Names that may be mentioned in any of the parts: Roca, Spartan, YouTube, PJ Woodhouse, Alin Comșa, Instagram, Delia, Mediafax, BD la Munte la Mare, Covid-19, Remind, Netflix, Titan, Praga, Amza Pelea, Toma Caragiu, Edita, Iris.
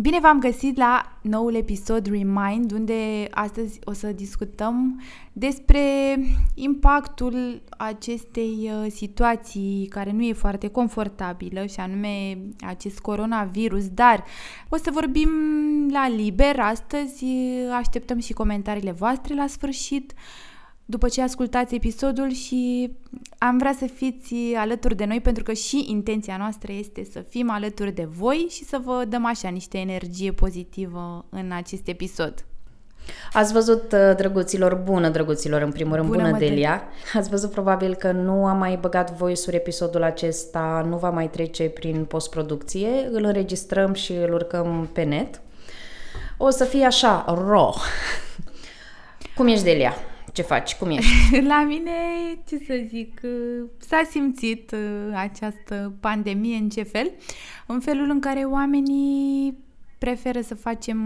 Bine v-am găsit la noul episod Remind, unde astăzi o să discutăm despre impactul acestei situații care nu e foarte confortabilă, și anume acest coronavirus, dar o să vorbim la liber astăzi, așteptăm și comentariile voastre la sfârșit, după ce ascultați episodul, și am vrea să fiți alături de noi, pentru că și intenția noastră este să fim alături de voi și să vă dăm așa niște energie pozitivă în acest episod. Ați văzut, drăguților, în primul rând, bună Delia. Ați văzut probabil că nu am mai băgat voice-uri episodul acesta, nu va mai trece prin postproducție, îl înregistrăm și îl urcăm pe net. O să fie așa, raw. Cum ești, Delia? Ce faci? Cum ești? La mine, ce să zic, s-a simțit această pandemie în ce fel? În felul în care oamenii preferă să facem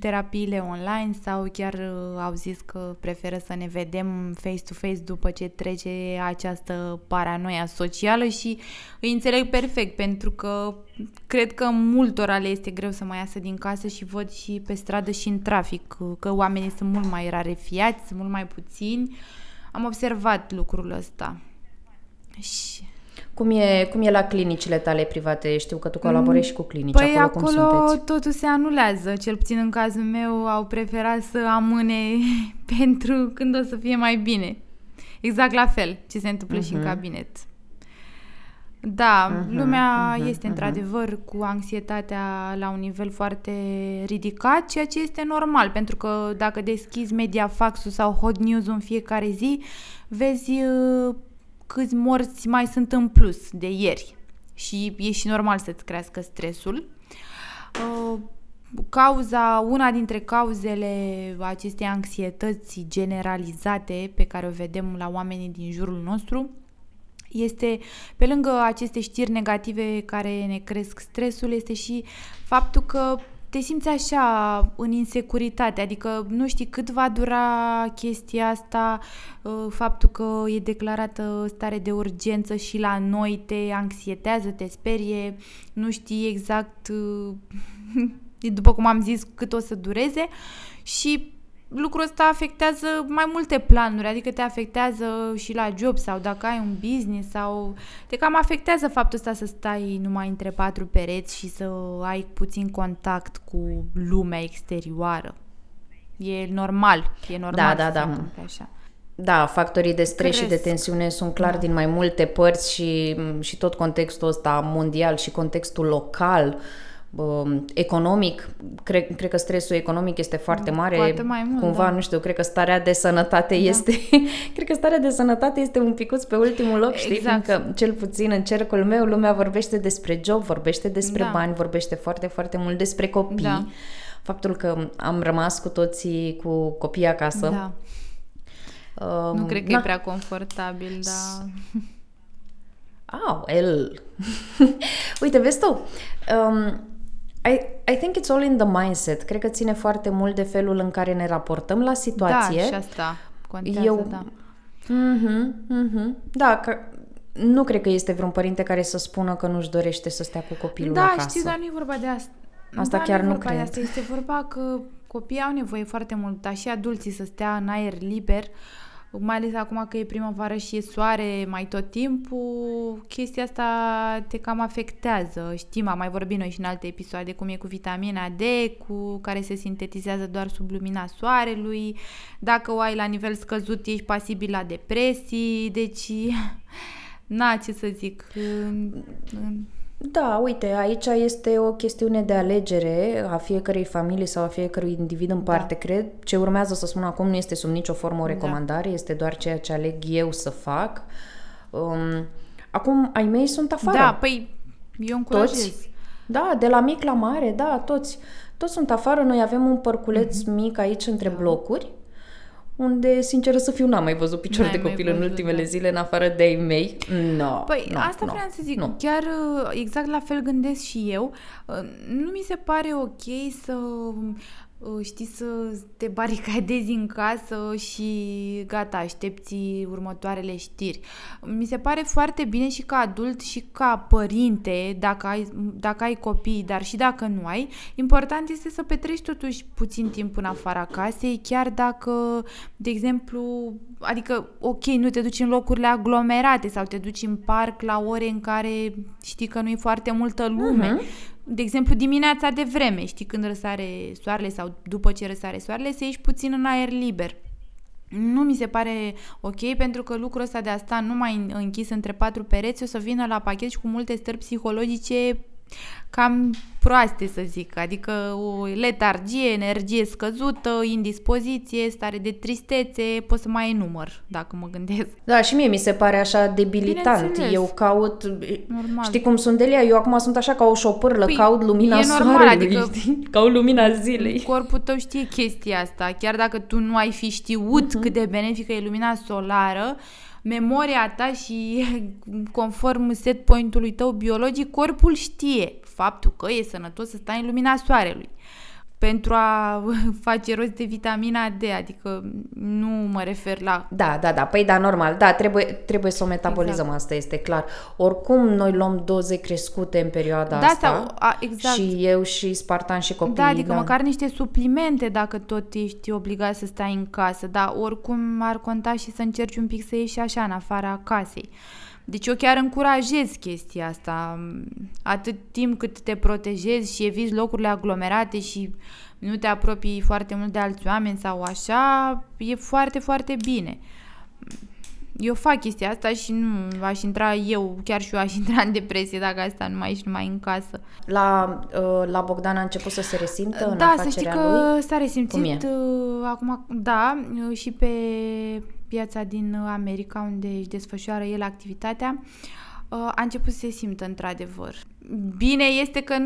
terapiile online sau chiar au zis că preferă să ne vedem face-to-face după ce trece această paranoia socială, și îi înțeleg perfect, pentru că cred că multora le este greu să mai iasă din casă și văd și pe stradă și în trafic că oamenii sunt mult mai rarefiați, sunt mult mai puțini. Am observat lucrul ăsta. Și Cum e la clinicile tale private? Știu că tu colaborezi și cu clinici. Păi acolo, cum totul se anulează. Cel puțin în cazul meu au preferat să amâne pentru când o să fie mai bine. Exact la fel ce se întâmplă și în cabinet. Da, lumea este într-adevăr cu anxietatea la un nivel foarte ridicat, ceea ce este normal, pentru că dacă deschizi Mediafax-ul sau Hot News-ul în fiecare zi, vezi câți morți mai sunt în plus de ieri, și e și normal să-ți crească stresul. Una dintre cauzele acestei anxietăți generalizate pe care o vedem la oamenii din jurul nostru este, pe lângă aceste știri negative care ne cresc stresul, este și faptul că te simți așa în insecuritate, adică nu știi cât va dura chestia asta, faptul că e declarată stare de urgență și la noi te anxietează, te sperie, nu știi exact, după cum am zis, cât o să dureze, și lucrul ăsta afectează mai multe planuri, adică te afectează și la job sau dacă ai un business, sau te cam afectează faptul ăsta să stai numai între patru pereți și să ai puțin contact cu lumea exterioară. E normal. Da. Așa. Da, factorii de stres și de tensiune sunt clar din mai multe părți și tot contextul ăsta mondial și contextul local, economic, cred că stresul economic este foarte mare, poate mai mult, cumva, da. Nu știu, cred că starea de sănătate este un picuț pe ultimul loc, știi? Exact. Fiindcă, cel puțin în cercul meu, lumea vorbește despre job, vorbește despre bani, vorbește foarte, foarte mult despre copii. Da. Faptul că am rămas cu toții cu copiii acasă. Da. Nu cred că e prea confortabil, dar... Uite, vezi tu, I think it's all in the mindset. Cred că ține foarte mult de felul în care ne raportăm la situație. Da, și asta contează, Da, că nu cred că este vreun părinte care să spună că nu-și dorește să stea cu copilul acasă. Da, știu, dar nu e vorba de asta. Chiar nu cred. Asta este vorba că copiii au nevoie foarte mult, dar și adulții, să stea în aer liber, mai ales acum că e primăvară și e soare mai tot timpul, chestia asta te cam afectează. Știm, am mai vorbit noi și în alte episoade cum e cu vitamina D, cu care se sintetizează doar sub lumina soarelui. Dacă o ai la nivel scăzut, ești pasibil la depresii, deci ce să zic... Da, uite, aici este o chestiune de alegere a fiecărei familii sau a fiecărui individ în parte, cred. Ce urmează să spun acum nu este sub nicio formă o recomandare, este doar ceea ce aleg eu să fac. Acum, ai mei sunt afară. Da, păi, eu încurajez. Toți, da, de la mic la mare, da, toți sunt afară. Noi avem un părculeț mic aici între blocuri, unde, sincer să fiu, n-am mai văzut picior de copil în ultimele zile, în afară de ai mei. Păi, vreau să zic, chiar exact la fel gândesc și eu. Nu mi se pare ok să știi să te baricadezi în casă și gata, aștepți următoarele știri. Mi se pare foarte bine și ca adult și ca părinte, dacă ai copii, dar și dacă nu ai, important este să petreci totuși puțin timp în afara casei, chiar dacă, de exemplu, adică, ok, nu te duci în locurile aglomerate sau te duci în parc la ore în care știi că nu e foarte multă lume. Uh-huh. De exemplu, dimineața de vreme, știi, când răsare soarele sau după ce răsare soarele, să ieși puțin în aer liber. Nu mi se pare ok, pentru că lucrul ăsta de a sta numai închis între patru pereți o să vină la pachet și cu multe stări psihologice cam proaste, să zic. Adică o letargie, energie scăzută, indispoziție, stare de tristețe, pot să mai enumăr, dacă mă gândesc. Da, și mie mi se pare așa debilitant. Eu caut, normal. Știi cum sunt, Delia? Eu acum sunt așa ca o șopârlă, caut lumina soarelui, adică, caut lumina zilei. Corpul tău știe chestia asta, chiar dacă tu nu ai fi știut cât de benefică e lumina solară, memoria ta și conform set point-ului tău biologic, corpul știe faptul că e sănătos să stai în lumina soarelui pentru a face rost de vitamina D, adică nu mă refer la... Da, păi da, normal, da, trebuie să o metabolizăm, exact. Asta este clar. Oricum, noi luăm doze crescute în perioada asta exact. Și eu și Spartan și copiii. Da, adică măcar niște suplimente dacă tot ești obligat să stai în casă, dar oricum ar conta și să încerci un pic să ieși așa în afara casei. Deci eu chiar încurajez chestia asta, atât timp cât te protejezi și eviți locurile aglomerate și nu te apropii foarte mult de alți oameni sau așa, e foarte, foarte bine. Eu fac chestia asta și nu aș intra chiar și eu aș intra în depresie dacă asta nu mai ești numai în casă. La Bogdan a început să se resimtă în afacerea lui? Da, să știi că s-a resimțit acum, da, și pe piața din America unde își desfășoară el activitatea, a început să se simtă într-adevăr. Bine este că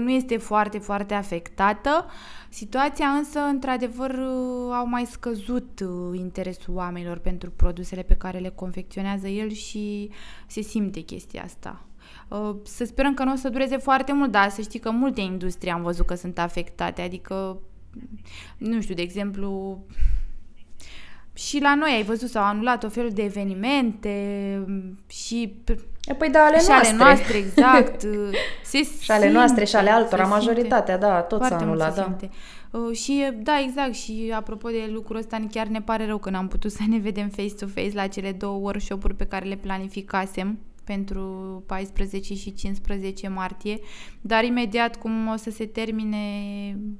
nu este foarte, foarte afectată situația, însă într-adevăr au mai scăzut interesul oamenilor pentru produsele pe care le confecționează el și se simte chestia asta. Să sperăm că nu o să dureze foarte mult, dar să știi că multe industrie am văzut că sunt afectate, adică nu știu, de exemplu, și la noi ai văzut, s-au anulat tot felul de evenimente și... Păi da, ale noastre, exact. Și ale noastre și ale altora, majoritatea, da, tot s-a anulat, da. Și da, exact, și apropo de lucrul ăsta, chiar ne pare rău că n-am putut să ne vedem face-to-face la cele două workshop-uri pe care le planificasem pentru 14 și 15 martie, dar imediat cum o să se termine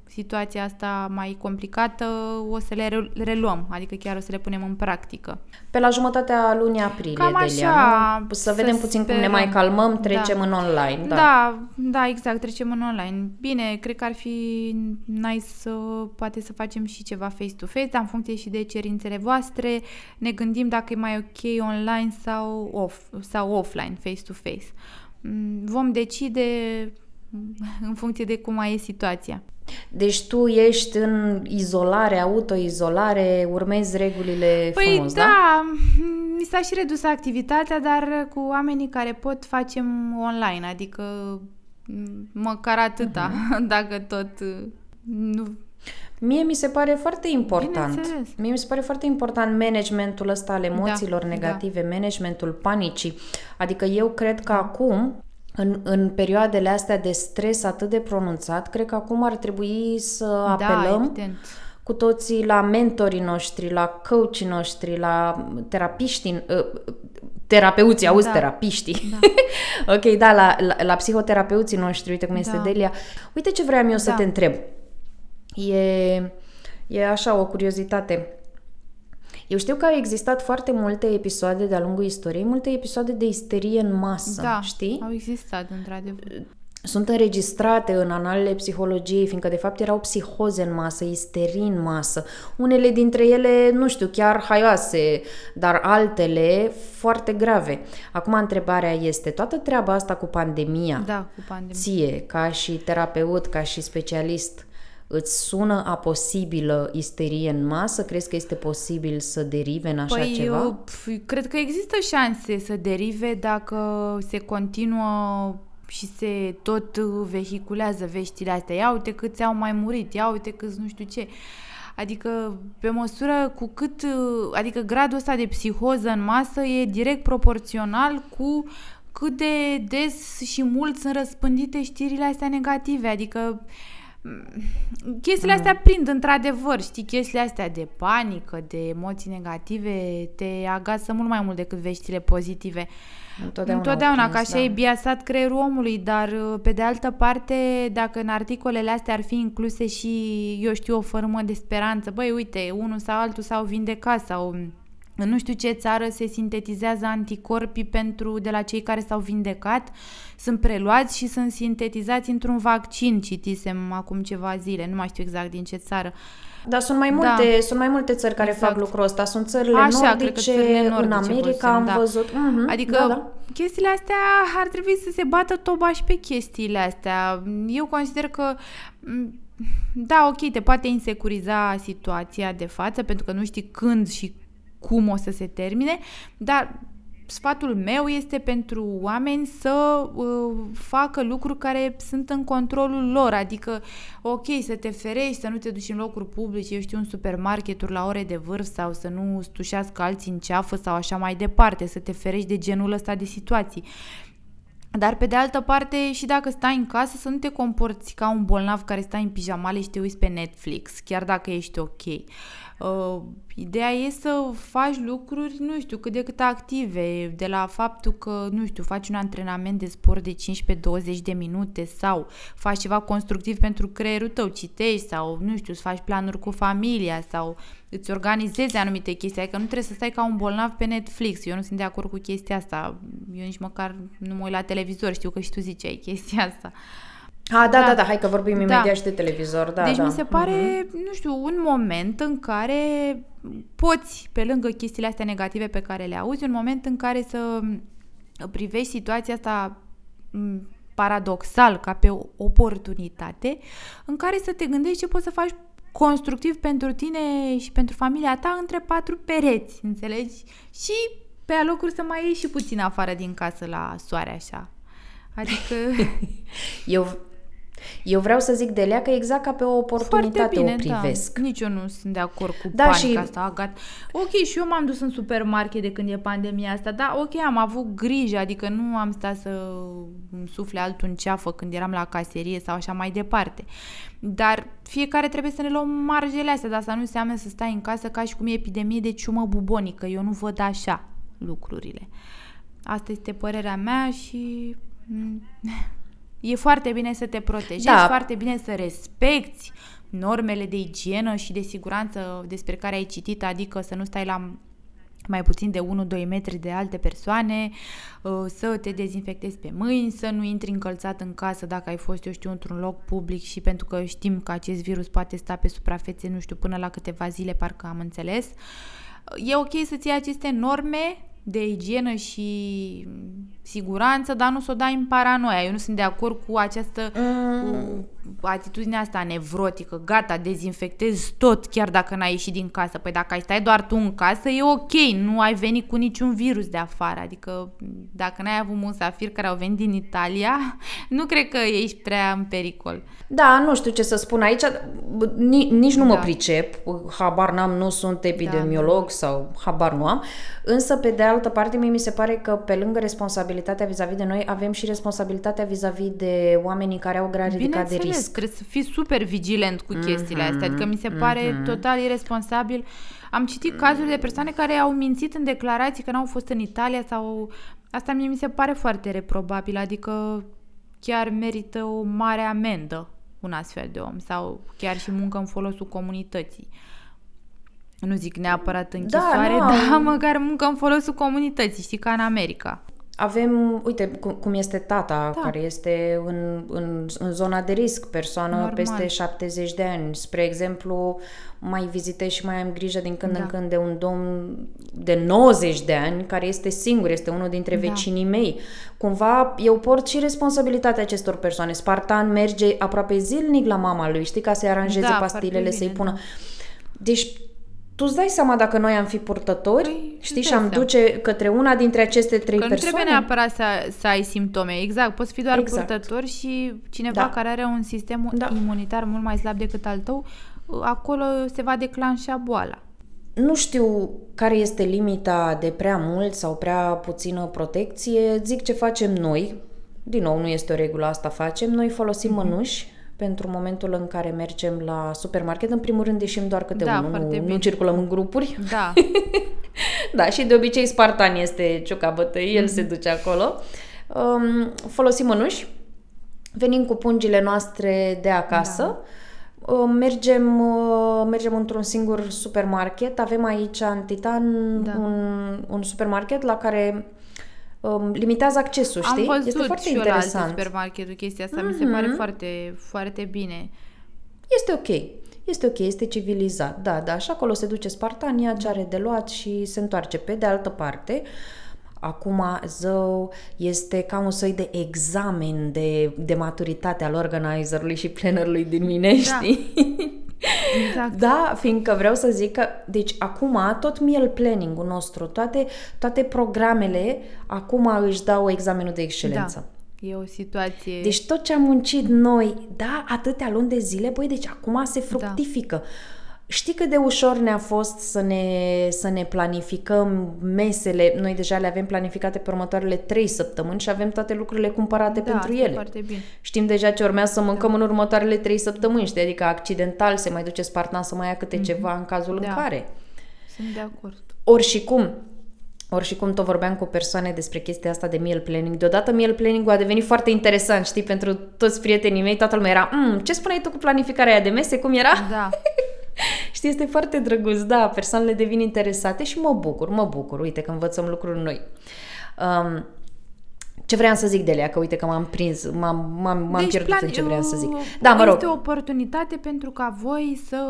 situația asta mai complicată, o să le reluăm, adică chiar o să le punem în practică. Pe la jumătatea lunii aprilie, cam așa, Delia, nu? Să vedem puțin cum ne mai calmăm, trecem în online. Da, exact, trecem în online. Bine, cred că ar fi nice poate să facem și ceva face-to-face, dar în funcție și de cerințele voastre, ne gândim dacă e mai ok online sau offline, face-to-face. Vom decide în funcție de cum mai e situația. Deci tu ești în izolare, autoizolare, urmezi regulile frumos, da? Păi da, mi s-a și redus activitatea, dar cu oamenii care pot facem online, adică măcar atâta, dacă tot nu... Mie mi se pare foarte important. Mie mi se pare foarte important managementul ăsta al emoțiilor negative, managementul panicii. Adică eu cred că acum, în perioadele astea de stres atât de pronunțat, cred că acum ar trebui să apelăm cu toții la mentorii noștri, la coachii noștri, la terapeuții, auzi, terapiștii. Da. Ok, da, la psihoterapeuții noștri, uite cum este Delia. Uite ce vreau eu să te întreb. E așa o curiozitate. Eu știu că au existat foarte multe episoade de-a lungul istoriei, multe episoade de isterie în masă, știi? Au existat, într-adevăr. Sunt înregistrate în analele psihologiei, fiindcă de fapt erau psihoze în masă, isterii în masă. Unele dintre ele, nu știu, chiar haioase, dar altele foarte grave. Acum întrebarea este, toată treaba asta cu pandemia, ție, ca și terapeut, ca și specialist, îți sună a posibilă isterie în masă? Crezi că este posibil să derive în așa ceva? Cred că există șanse să derive dacă se continuă și se tot vehiculează veștile astea. Ia uite câți au mai murit, ia uite câți nu știu ce. Adică pe măsură cu cât, adică gradul ăsta de psihoză în masă e direct proporțional cu cât de des și mult sunt răspândite știrile astea negative. Adică chestiile astea prind într-adevăr, știi, chestiile astea de panică, de emoții negative te agasă mult mai mult decât veștile pozitive. Întotdeauna că așa e biasat creierul omului, dar pe de altă parte, dacă în articolele astea ar fi incluse și, eu știu, o formă de speranță, băi, uite, unul sau altul s-au vindecat sau în nu știu ce țară se sintetizează anticorpii pentru de la cei care s-au vindecat, sunt preluați și sunt sintetizați într-un vaccin, citisem acum ceva zile, nu mai știu exact din ce țară. Dar sunt mai multe, sunt mai multe țări care fac lucrul ăsta, sunt țările nordice, țările nordice, în America am văzut. Uh-huh, adică chestiile astea ar trebui să se bată tobaș pe chestiile astea. Eu consider că da, ok, te poate insecuriza situația de față pentru că nu știi când și cum o să se termine, dar sfatul meu este pentru oameni să facă lucruri care sunt în controlul lor, adică ok, să te ferești, să nu te duci în locuri publice, eu știu, în supermarketuri la ore de vârf sau să nu stușească alții în ceafă sau așa mai departe, să te ferești de genul ăsta de situații. Dar pe de altă parte, și dacă stai în casă, să nu te comporți ca un bolnav care stai în pijamale și te uiți pe Netflix, chiar dacă ești ok. Ideea e să faci lucruri, nu știu, cât de cât active, de la faptul că, nu știu, faci un antrenament de sport de 15-20 de minute sau faci ceva constructiv pentru creierul tău, citești sau, nu știu, îți faci planuri cu familia sau îți organizezi anumite chestii, adică nu trebuie să stai ca un bolnav pe Netflix, eu nu sunt de acord cu chestia asta, eu nici măcar nu mă uit la televizor, știu că și tu ziceai chestia asta. Ah, da, da, da, hai că vorbim imediat și de televizor. Da, deci mi se pare, nu știu, un moment în care poți, pe lângă chestiile astea negative pe care le auzi, un moment în care să privești situația asta paradoxal, ca pe o oportunitate, în care să te gândești ce poți să faci constructiv pentru tine și pentru familia ta între patru pereți, înțelegi? Și pe alocuri să mai ieși și puțin afară din casă la soare așa. Adică eu vreau să zic, Delia, că exact ca pe o oportunitate bine, o privesc. Da. Nici eu nu sunt de acord cu panica asta. Agat. Ok, și eu m-am dus în supermarket de când e pandemia asta, dar ok, am avut grijă, adică nu am stat să îmi sufle altul în ceafă când eram la caserie sau așa mai departe. Dar fiecare trebuie să ne luăm marjele astea, dar asta nu înseamnă să stai în casă ca și cum e epidemie de ciumă bubonică. Eu nu văd așa lucrurile. Asta este părerea mea și e foarte bine să te protejezi, da. Foarte bine să respecti normele de igienă și de siguranță despre care ai citit, adică să nu stai la mai puțin de 1-2 metri de alte persoane, să te dezinfectezi pe mâini, să nu intri încălțat în casă dacă ai fost, eu știu, într-un loc public și pentru că știm că acest virus poate sta pe suprafețe, nu știu, până la câteva zile, parcă am înțeles. E ok să-ți iei aceste norme de igienă și siguranță, dar nu s-o dai în paranoia. Eu nu sunt de acord cu această cu atitudinea asta nevrotică. Gata, dezinfectezi tot chiar dacă n-ai ieșit din casă. Păi dacă ai stai doar tu în casă, e ok, nu ai venit cu niciun virus de afară. Adică dacă n-ai avut musafiri care au venit din Italia, nu cred că ești prea în pericol. Da, nu știu ce să spun aici. Nici nu mă pricep. Habar n-am, nu sunt epidemiolog sau habar nu am. Însă, pe de altă parte, mie mi se pare că pe lângă responsabilitatea vis-a-vis de noi, avem și responsabilitatea vis-a-vis de oamenii care au grad ridicat de risc. Bineînțeles, trebuie să fii super vigilent cu chestiile astea, adică mi se pare total irresponsabil. Am citit cazuri de persoane care au mințit în declarații că n-au fost în Italia sau... Asta mie mi se pare foarte reprobabil, adică chiar merită o mare amendă un astfel de om sau chiar și muncă în folosul comunității. Nu zic neapărat închisoare, dar măcar muncă în folosul comunității, știi, ca în America. Avem, uite, cum este tata, care este în zona de risc, persoană peste 70 de ani. Spre exemplu, mai vizitez și mai am grijă din când în când de un domn de 90 de ani, care este singur, este unul dintre vecinii mei. Cumva, eu port și responsabilitatea acestor persoane. Spartan merge aproape zilnic la mama lui, știi, ca să-i aranjeze pastilele, să-i pună... Deci, tu îți dai seama dacă noi am fi purtători, păi, știi, și am duce către una dintre aceste trei persoane. Că nu trebuie neapărat să ai simptome, exact. Poți fi doar purtători și cineva care are un sistem imunitar mult mai slab decât al tău, acolo se va declanșa boala. Nu știu care este limita de prea mult sau prea puțină protecție. Zic ce facem noi. Din nou, nu este o regulă, asta facem. Noi folosim mănuși pentru momentul în care mergem la supermarket. În primul rând ieșim doar câte unul, nu circulăm în grupuri. Da. Da, și de obicei Spartan este ciucabătă, el se duce acolo. Folosim mănuși, venim cu pungile noastre de acasă, mergem într-un singur supermarket. Avem aici în Titan un supermarket la care limitează accesul, știi? Am văzut, este foarte interesant. Am văzut supermarketul, chestia asta mi se pare foarte, foarte bine. Este ok. Este ok, este civilizat. Da, da, și acolo se duce Spartania, ce are de luat și se întoarce pe de altă parte. Acum, zău, este ca un soi de examen de maturitate al organizerului și plannerului din mine, știi? Exact. Da, fiindcă vreau să zic că, deci acum tot meal planning-ul nostru, toate programele acum își dau examenul de excelență. Da, e o situație... Deci tot ce am muncit noi, atâtea luni de zile, băi, deci acum se fructifică. Da. Știi cât de ușor ne-a fost să ne planificăm mesele? Noi deja le avem planificate pe următoarele 3 săptămâni și avem toate lucrurile cumpărate pentru ele. Foarte bine. Știm deja ce urmează să mâncăm în următoarele 3 săptămâni, știi? Adică accidental se mai duce Spartan să mai ia câte ceva în cazul în care. Sunt de acord. Oricum tot vorbeam cu persoane despre chestia asta de meal planning. Deodată meal planning-ul a devenit foarte interesant, știi? Pentru toți prietenii mei, toată lumea era ce spuneai tu cu planificarea aia de mese? Cum era? Da. Știi, este foarte drăguț, persoanele devin interesate și mă bucur, uite că învățăm lucruri noi. Ce vreau să zic, Delia, că uite că m-am prins, m-am deci pierdut în ce vreau să zic. Da, mă rog. Este o oportunitate pentru ca voi să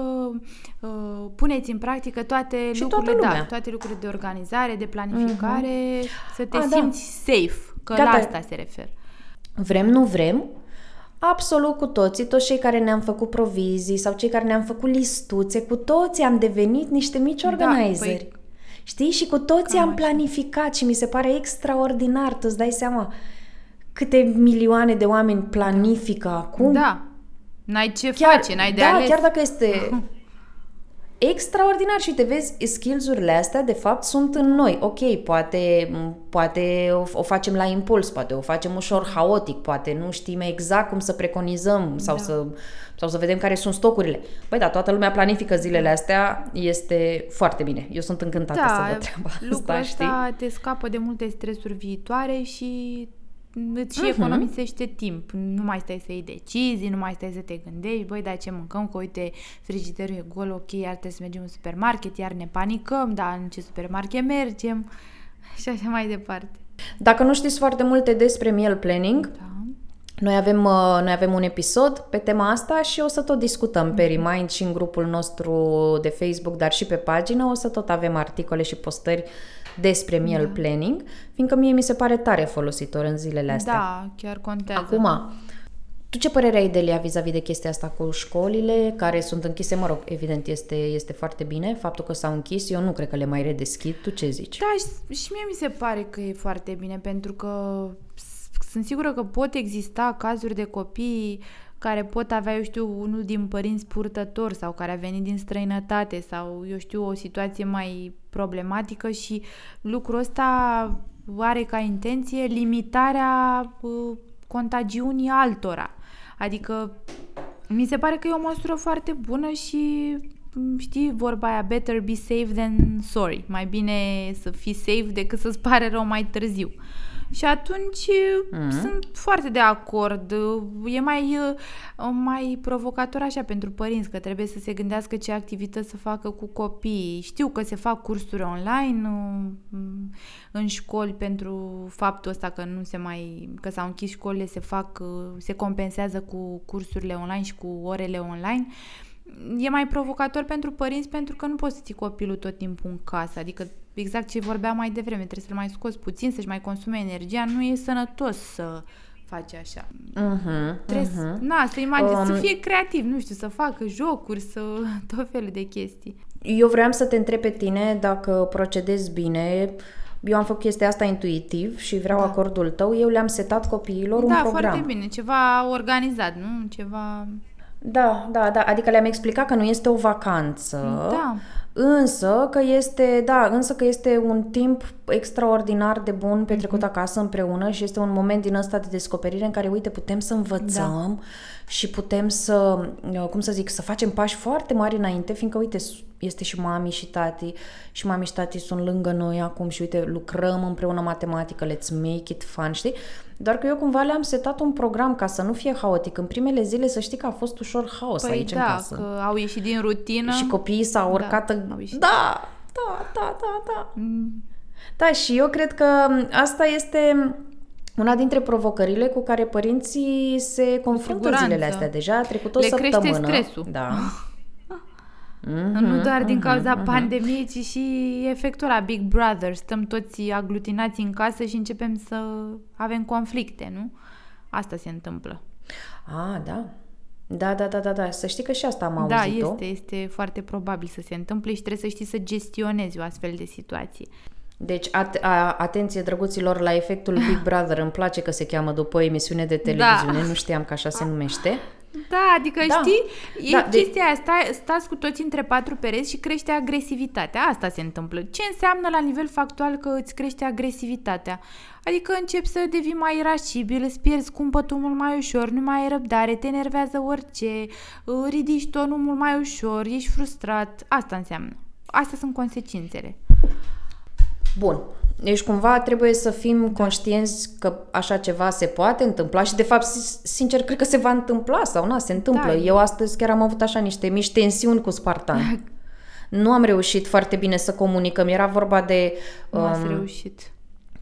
puneți în practică toate și lucrurile, toate lucrurile de organizare, de planificare, să te simți safe, că la asta se refer. Vrem, nu vrem, absolut cu toții, toți cei care ne-am făcut provizii sau cei care ne-am făcut listuțe, cu toții am devenit niște mici organizeri. Păi, știi? Și cu toții am planificat și mi se pare extraordinar. Tu îți dai seama câte milioane de oameni planifică acum? Da. N-ai ce face, n-ai de ales. Da, chiar dacă este... extraordinar și te vezi, skills-urile astea de fapt sunt în noi. Ok, poate o facem la impuls, poate o facem ușor haotic, poate nu știm exact cum să preconizăm sau să vedem care sunt stocurile. Băi, toată lumea planifică zilele astea, este foarte bine. Eu sunt încântată să văd treaba asta, lucrul ăsta te scapă de multe stresuri viitoare și îți și economisește timp. Nu mai stai să iei decizii, nu mai stai să te gândești, băi, dar ce mâncăm, că uite, frigiderul e gol, ok, iar trebuie să mergem în supermarket, iar ne panicăm, dar în ce supermarket mergem și așa mai departe. Dacă nu știți foarte multe despre meal planning, noi avem un episod pe tema asta și o să tot discutăm pe Remind și în grupul nostru de Facebook, dar și pe pagină, o să tot avem articole și postări despre meal planning, fiindcă mie mi se pare tare folositor în zilele astea. Da, chiar contează. Acum, tu ce părere ai, Delia, vis-a-vis de chestia asta cu școlile care sunt închise? Mă rog, evident, este foarte bine faptul că s-au închis. Eu nu cred că le mai redeschid. Tu ce zici? Da, și mie mi se pare că e foarte bine, pentru că sunt sigură că pot exista cazuri de copii care pot avea, eu știu, unul din părinți purtător sau care a venit din străinătate sau, eu știu, o situație mai problematică și lucrul ăsta are ca intenție limitarea contagiunii altora. Adică mi se pare că e o măsură foarte bună și, știi, vorba aia, better be safe than sorry. Mai bine să fii safe decât să-ți pare rău mai târziu. Și atunci sunt foarte de acord. E mai provocator așa pentru părinți, că trebuie să se gândească ce activități să facă cu copiii. Știu că se fac cursuri online în școli pentru faptul ăsta că că s-au închis școlile, se compensează cu cursurile online și cu orele online. E mai provocator pentru părinți pentru că nu poți să ții copilul tot timpul în casă, adică exact ce vorbeam mai devreme, trebuie să-l mai scoți puțin, să-și mai consume energia, nu e sănătos să faci așa. Trebuie să imaginezi, să fie creativ, nu știu, să facă jocuri, să tot felul de chestii. Eu vreau să te întreb pe tine dacă procedezi bine. Eu am făcut chestia asta intuitiv și vreau acordul tău. Eu le-am setat copiilor un program. Da, foarte bine. Ceva organizat, nu? Ceva... Da. Adică le-am explicat că nu este o vacanță. Da. Însă că este un timp extraordinar de bun petrecut acasă împreună și este un moment din ăsta de descoperire în care, uite, putem să învățăm și putem să, să facem pași foarte mari înainte, fiindcă, uite, este și mami și tati și mami și tati sunt lângă noi acum și, uite, lucrăm împreună matematică, let's make it fun, știi? Doar că eu cumva le-am setat un program ca să nu fie haotic. În primele zile, să știi că a fost ușor haos aici în casă. Păi da, că au ieșit din rutină. Și copiii s-au urcat Da, și eu cred că asta este una dintre provocările cu care părinții se confruntă zilele astea. Deja a trecut o săptămână. Le crește stresul. Da. Nu doar din cauza pandemiei, ci și efectul ăla Big Brother. Stăm toți aglutinați în casă și începem să avem conflicte, nu? Asta se întâmplă. Da. Să știi că și asta am auzit-o. Da, este foarte probabil să se întâmple și trebuie să știi să gestionezi o astfel de situație. Deci, atenție, drăguților, la efectul Big Brother. Îmi place că se cheamă după o emisiune de televiziune. Da. Nu știam că așa se numește. Da, adică știi, chestia asta, stați cu toți între patru pereți și crește agresivitatea. Asta se întâmplă. Ce înseamnă la nivel factual că îți crește agresivitatea? Adică începi să devii mai irascibil, îți pierzi cumpătul mult mai ușor, nu mai ai răbdare, te enervează orice, ridici tonul mult mai ușor, ești frustrat. Asta înseamnă. Astea sunt consecințele. Bun. Deci cumva trebuie să fim conștienți că așa ceva se poate întâmpla și de fapt, sincer, cred că se va întâmpla sau nu, se întâmplă. Da. Eu astăzi chiar am avut așa niște mici tensiuni cu Spartan. Nu am reușit foarte bine să comunicăm. Era vorba de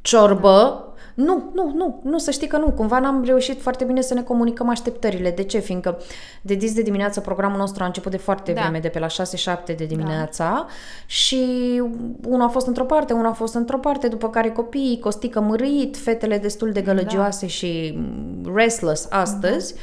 ciorbă. Nu, să știi că nu. Cumva n-am reușit foarte bine să ne comunicăm așteptările. De ce? Fiindcă de dis de dimineață programul nostru a început de foarte vreme, de pe la 6-7 de dimineața și una a fost într-o parte, una a fost într-o parte, după care copiii, Costică mârâit, fetele destul de gălăgioase și restless astăzi,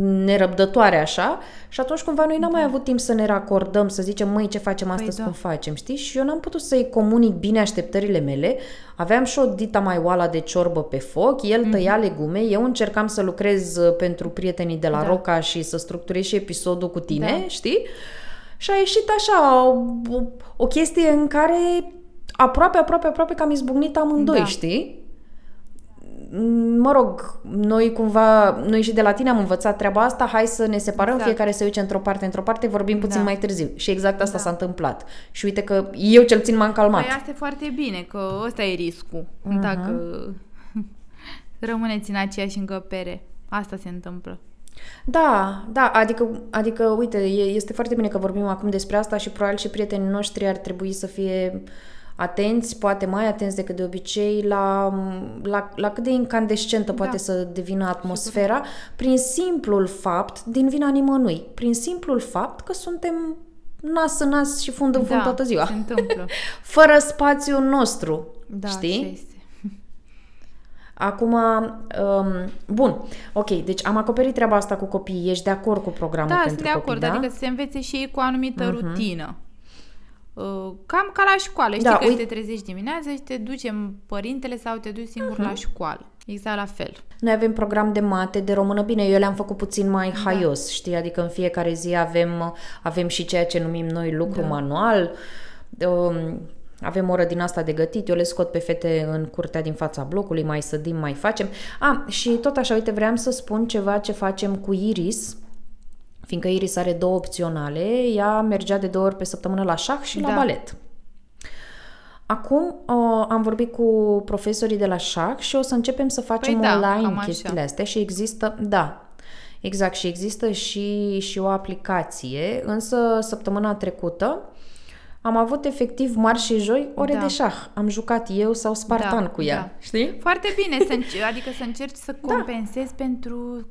nerăbdătoare așa, și atunci cumva noi n-am mai avut timp să ne racordăm, să zicem, măi, ce facem astăzi, cum facem, știi? Și eu n-am putut să-i comunic bine așteptările mele, aveam și o dita mai oala de ciorbă pe foc, el tăia legume, eu încercam să lucrez pentru prietenii de la Roca și să structurez și episodul cu tine, știi? Și a ieșit așa o chestie în care aproape că am izbucnit amândoi, știi? Mă rog, noi și de la tine am învățat treaba asta, hai să ne separăm, fiecare se duce într-o parte, vorbim puțin mai târziu. Și exact asta s-a întâmplat. Și uite că eu cel puțin m-am calmat. Păi asta e foarte bine, că ăsta e riscul. Dacă rămâneți în aceeași încăpere, asta se întâmplă. Da, adică uite, este foarte bine că vorbim acum despre asta și probabil și prietenii noștri ar trebui să fie atenți, poate mai atenți decât de obicei la cât de incandescentă poate să devină atmosfera prin simplul fapt, din vina nimănui, prin simplul fapt că suntem nas în nas și fund în fund toată ziua. Se întâmplă. Fără spațiul nostru, știi? Acum, bun, ok, deci am acoperit treaba asta cu copiii, ești de acord cu programul pentru copii, de acord, adică să se învețe și ei cu o anumită rutină. Cam ca la școală, știi că te trezești dimineața și te duce părintele sau te duci singur la școală. Exact la fel. Noi avem program de mate, de română, bine, eu le-am făcut puțin mai haios, știi? Adică în fiecare zi avem și ceea ce numim noi lucru manual, avem oră din asta de gătit, eu le scot pe fete în curtea din fața blocului, mai sădim, mai facem. Și tot așa, uite, vreau să spun ceva ce facem cu Iris, fiindcă Iris are două opționale, ea mergea de 2 ori pe săptămână la șah și la balet. Acum am vorbit cu profesorii de la șah și o să începem să facem online chestiile astea și există, exact, și există și o aplicație, însă săptămâna trecută Am avut efectiv marți și joi ore de șah. Am jucat eu sau Spartan cu ea. Da. Știi? Foarte bine. Adică să încerci să compensezi pentru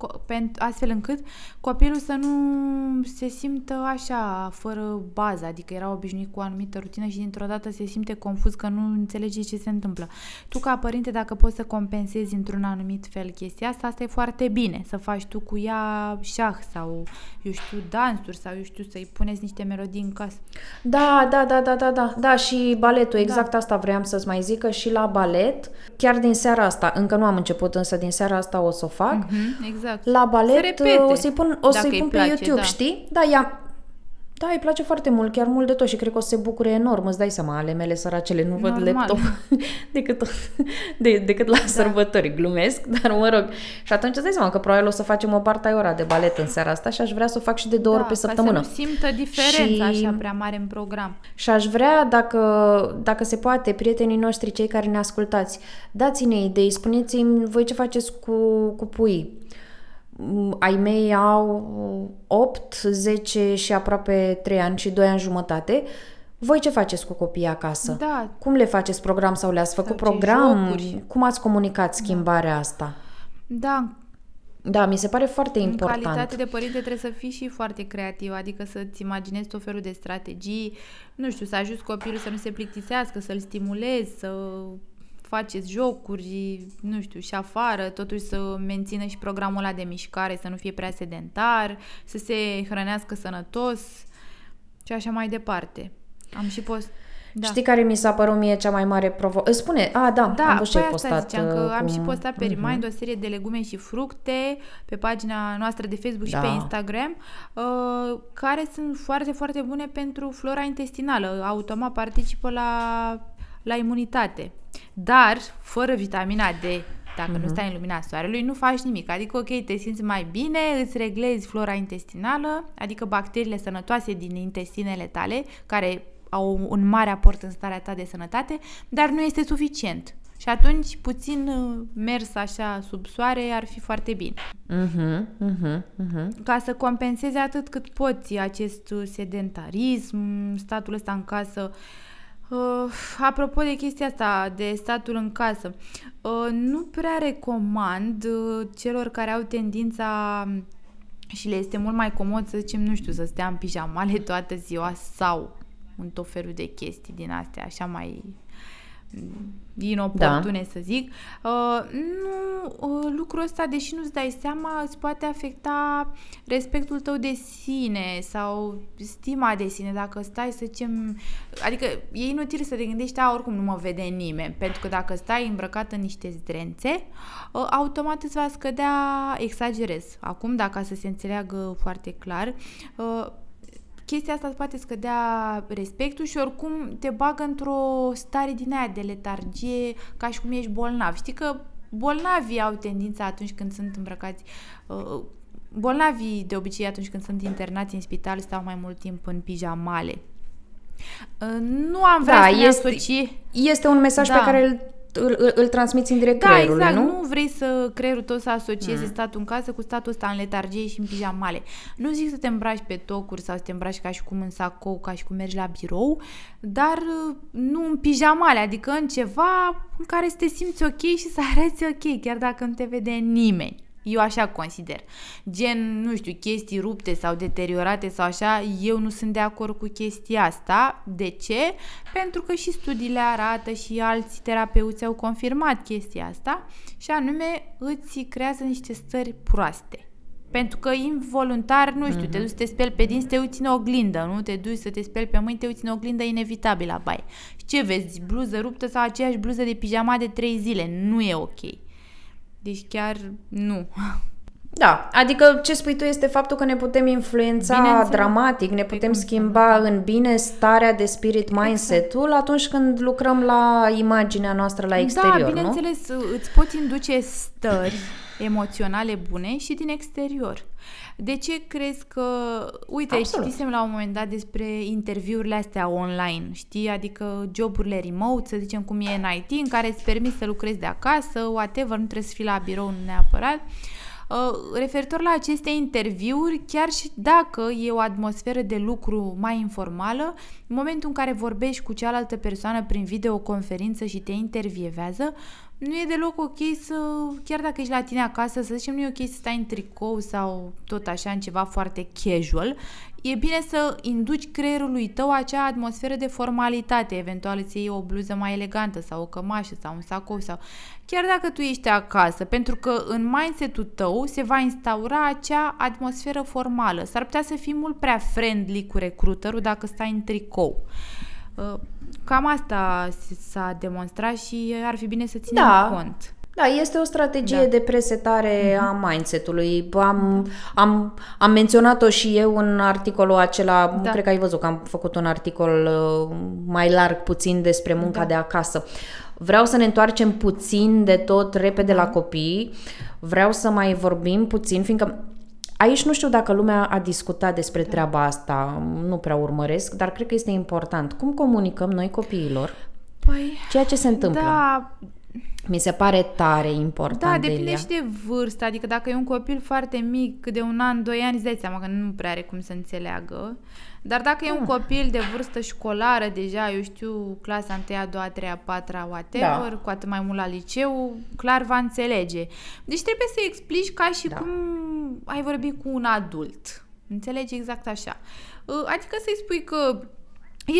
astfel încât copilul să nu se simtă așa, fără bază. Adică era obișnuit cu o anumită rutină și dintr-o dată se simte confuz că nu înțelege ce se întâmplă. Tu ca părinte, dacă poți să compensezi într-un anumit fel chestia asta, asta e foarte bine. Să faci tu cu ea șah sau, eu știu, dansuri sau, eu știu, să-i puneți niște melodii în casă. Da. Da, și baletul, exact asta vreau să-ți mai zic, că și la balet, chiar din seara asta, încă nu am început, însă din seara asta o să o fac. Mm-hmm, exact. La balet o să-i pun pe place, YouTube, știi? Da, ea... Da, îi place foarte mult, chiar mult de tot și cred că o să se bucure enorm, îți dai seama, ale mele săracele nu văd laptop decât la sărbători, glumesc, dar mă rog. Și atunci îți dai seama că probabil o să facem o partaiora de balet în seara asta și aș vrea să o fac și de 2 ori pe săptămână. Da, ca să nu simtă diferența și... așa prea mare în program. Și aș vrea, dacă se poate, prietenii noștri, cei care ne ascultați, dați-ne idei, spuneți-mi voi ce faceți cu puii. Ai mei au 8, 10 și aproape 3 ani și 2 ani jumătate. Voi ce faceți cu copiii acasă? Da. Cum le faceți program sau le-ați făcut program? Cum ați comunicat schimbarea asta? Da. Da, mi se pare foarte important. În calitate de părinte trebuie să fii și foarte creativ, adică să-ți imaginezi tot felul de strategii, nu știu, să ajuți copilul să nu se plictisească, să-l stimulezi, să... faceți jocuri, nu știu, și afară, totuși să mențină și programul ăla de mișcare, să nu fie prea sedentar, să se hrănească sănătos și așa mai departe. Am și post... Da. Știi care mi s-a părut mie cea mai mare provocare? Îți spune, am văzut și postat. Ziceam că am și postat pe Remind o serie de legume și fructe pe pagina noastră de Facebook și pe Instagram, care sunt foarte, foarte bune pentru flora intestinală. Automat participă la imunitate. Dar, fără vitamina D, dacă nu stai în lumina soarelui, nu faci nimic. Adică, ok, te simți mai bine, îți reglezi flora intestinală, adică bacteriile sănătoase din intestinele tale, care au un mare aport în starea ta de sănătate, dar nu este suficient. Și atunci, puțin mers așa sub soare ar fi foarte bine. Ca să compensezi atât cât poți acest sedentarism, statul ăsta în casă. Apropo de chestia asta, de statul în casă, nu prea recomand celor care au tendința și le este mult mai comod, să zicem, nu știu, să stea în pijamale toată ziua sau în tot felul de chestii din astea, așa mai inoportune, să zic. Lucrul ăsta, deși nu-ți dai seama, îți poate afecta respectul tău de sine sau stima de sine, dacă stai, să zicem... Adică e inutil să te gândești, oricum nu mă vede nimeni, pentru că dacă stai îmbrăcat în niște zdrențe, automat îți va scădea, exagerez. Acum, dacă să se înțeleagă foarte clar... Chestia asta îți poate scădea respectul și oricum te bagă într-o stare din aia de letargie, ca și cum ești bolnav. Știi că bolnavii au tendința atunci când sunt îmbrăcați... Bolnavii de obicei atunci când sunt internați în spital stau mai mult timp în pijamale. Nu am vrea să ne asocii... Este un mesaj pe care îl transmiți în direct creierului, exact. Nu vrei să creierul tău să asocieze statul în casă cu statul ăsta în letargie și în pijamale. Nu zic să te îmbraci pe tocuri sau să te îmbraci ca și cum în sacou, ca și cum mergi la birou, dar nu în pijamale, adică în ceva în care să te simți ok și să arăți ok, chiar dacă nu te vede nimeni. Eu așa consider. Gen, nu știu, chestii rupte sau deteriorate sau așa, eu nu sunt de acord cu chestia asta. De ce? Pentru că și studiile arată și alți terapeuți au confirmat chestia asta și anume îți creează niște stări proaste. Pentru că involuntar, nu știu, te duci să te speli pe dinți, te uiți în oglindă, nu te duci să te speli pe mâini, te uiți în oglindă, inevitabil la baie. Și ce vezi? Bluză ruptă sau aceeași bluză de pijama de 3 zile? Nu e ok. Deci chiar nu. Da, adică ce spui tu este faptul că ne putem influența dramatic, ne putem schimba în bine starea de spirit, mindset-ul, atunci când lucrăm la imaginea noastră la exterior, nu? Da, bineînțeles, îți poți induce stări emoționale bune și din exterior. De ce crezi că... Uite, știsem la un moment dat despre interviurile astea online, știi? Adică joburile remote, să zicem cum e în IT, în care îți permiți să lucrezi de acasă, whatever, nu trebuie să fii la birou neapărat. referitor la aceste interviuri, chiar și dacă e o atmosferă de lucru mai informală, în momentul în care vorbești cu cealaltă persoană prin videoconferință și te intervievează, nu e deloc ok să, chiar dacă ești la tine acasă, să zicem, nu e ok să stai în tricou sau tot așa în ceva foarte casual. E bine să induci creierului tău acea atmosferă de formalitate, eventual îți iei o bluză mai elegantă sau o cămașă sau un sacou sau chiar dacă tu ești acasă, pentru că în mindset-ul tău se va instaura acea atmosferă formală. S-ar putea să fii mult prea friendly cu recruiterul dacă stai în tricou. Cam asta s-a demonstrat și ar fi bine să ținem cont. Da, este o strategie de presetare a mindset-ului. Am menționat-o și eu în articolul acela, cred că ai văzut că am făcut un articol mai larg puțin despre munca de acasă. Vreau să ne întoarcem puțin de tot repede la copii, vreau să mai vorbim puțin, fiindcă aici nu știu dacă lumea a discutat despre treaba asta, nu prea urmăresc, dar cred că este important. Cum comunicăm noi copiilor ceea ce se întâmplă? Da. Mi se pare tare important, Delia. Da, depinde și de vârstă, adică dacă e un copil foarte mic, de 1 an, 2 ani, îți dai seama că nu prea are cum să înțeleagă. Dar dacă e un copil de vârstă școlară, deja, eu știu, clasa 1-a, 2-a, 3-a, 4-a, whatever, cu atât mai mult la liceu, clar va înțelege. Deci trebuie să-i explici ca și cum ai vorbi cu un adult. Înțelegi exact așa. Adică să-i spui că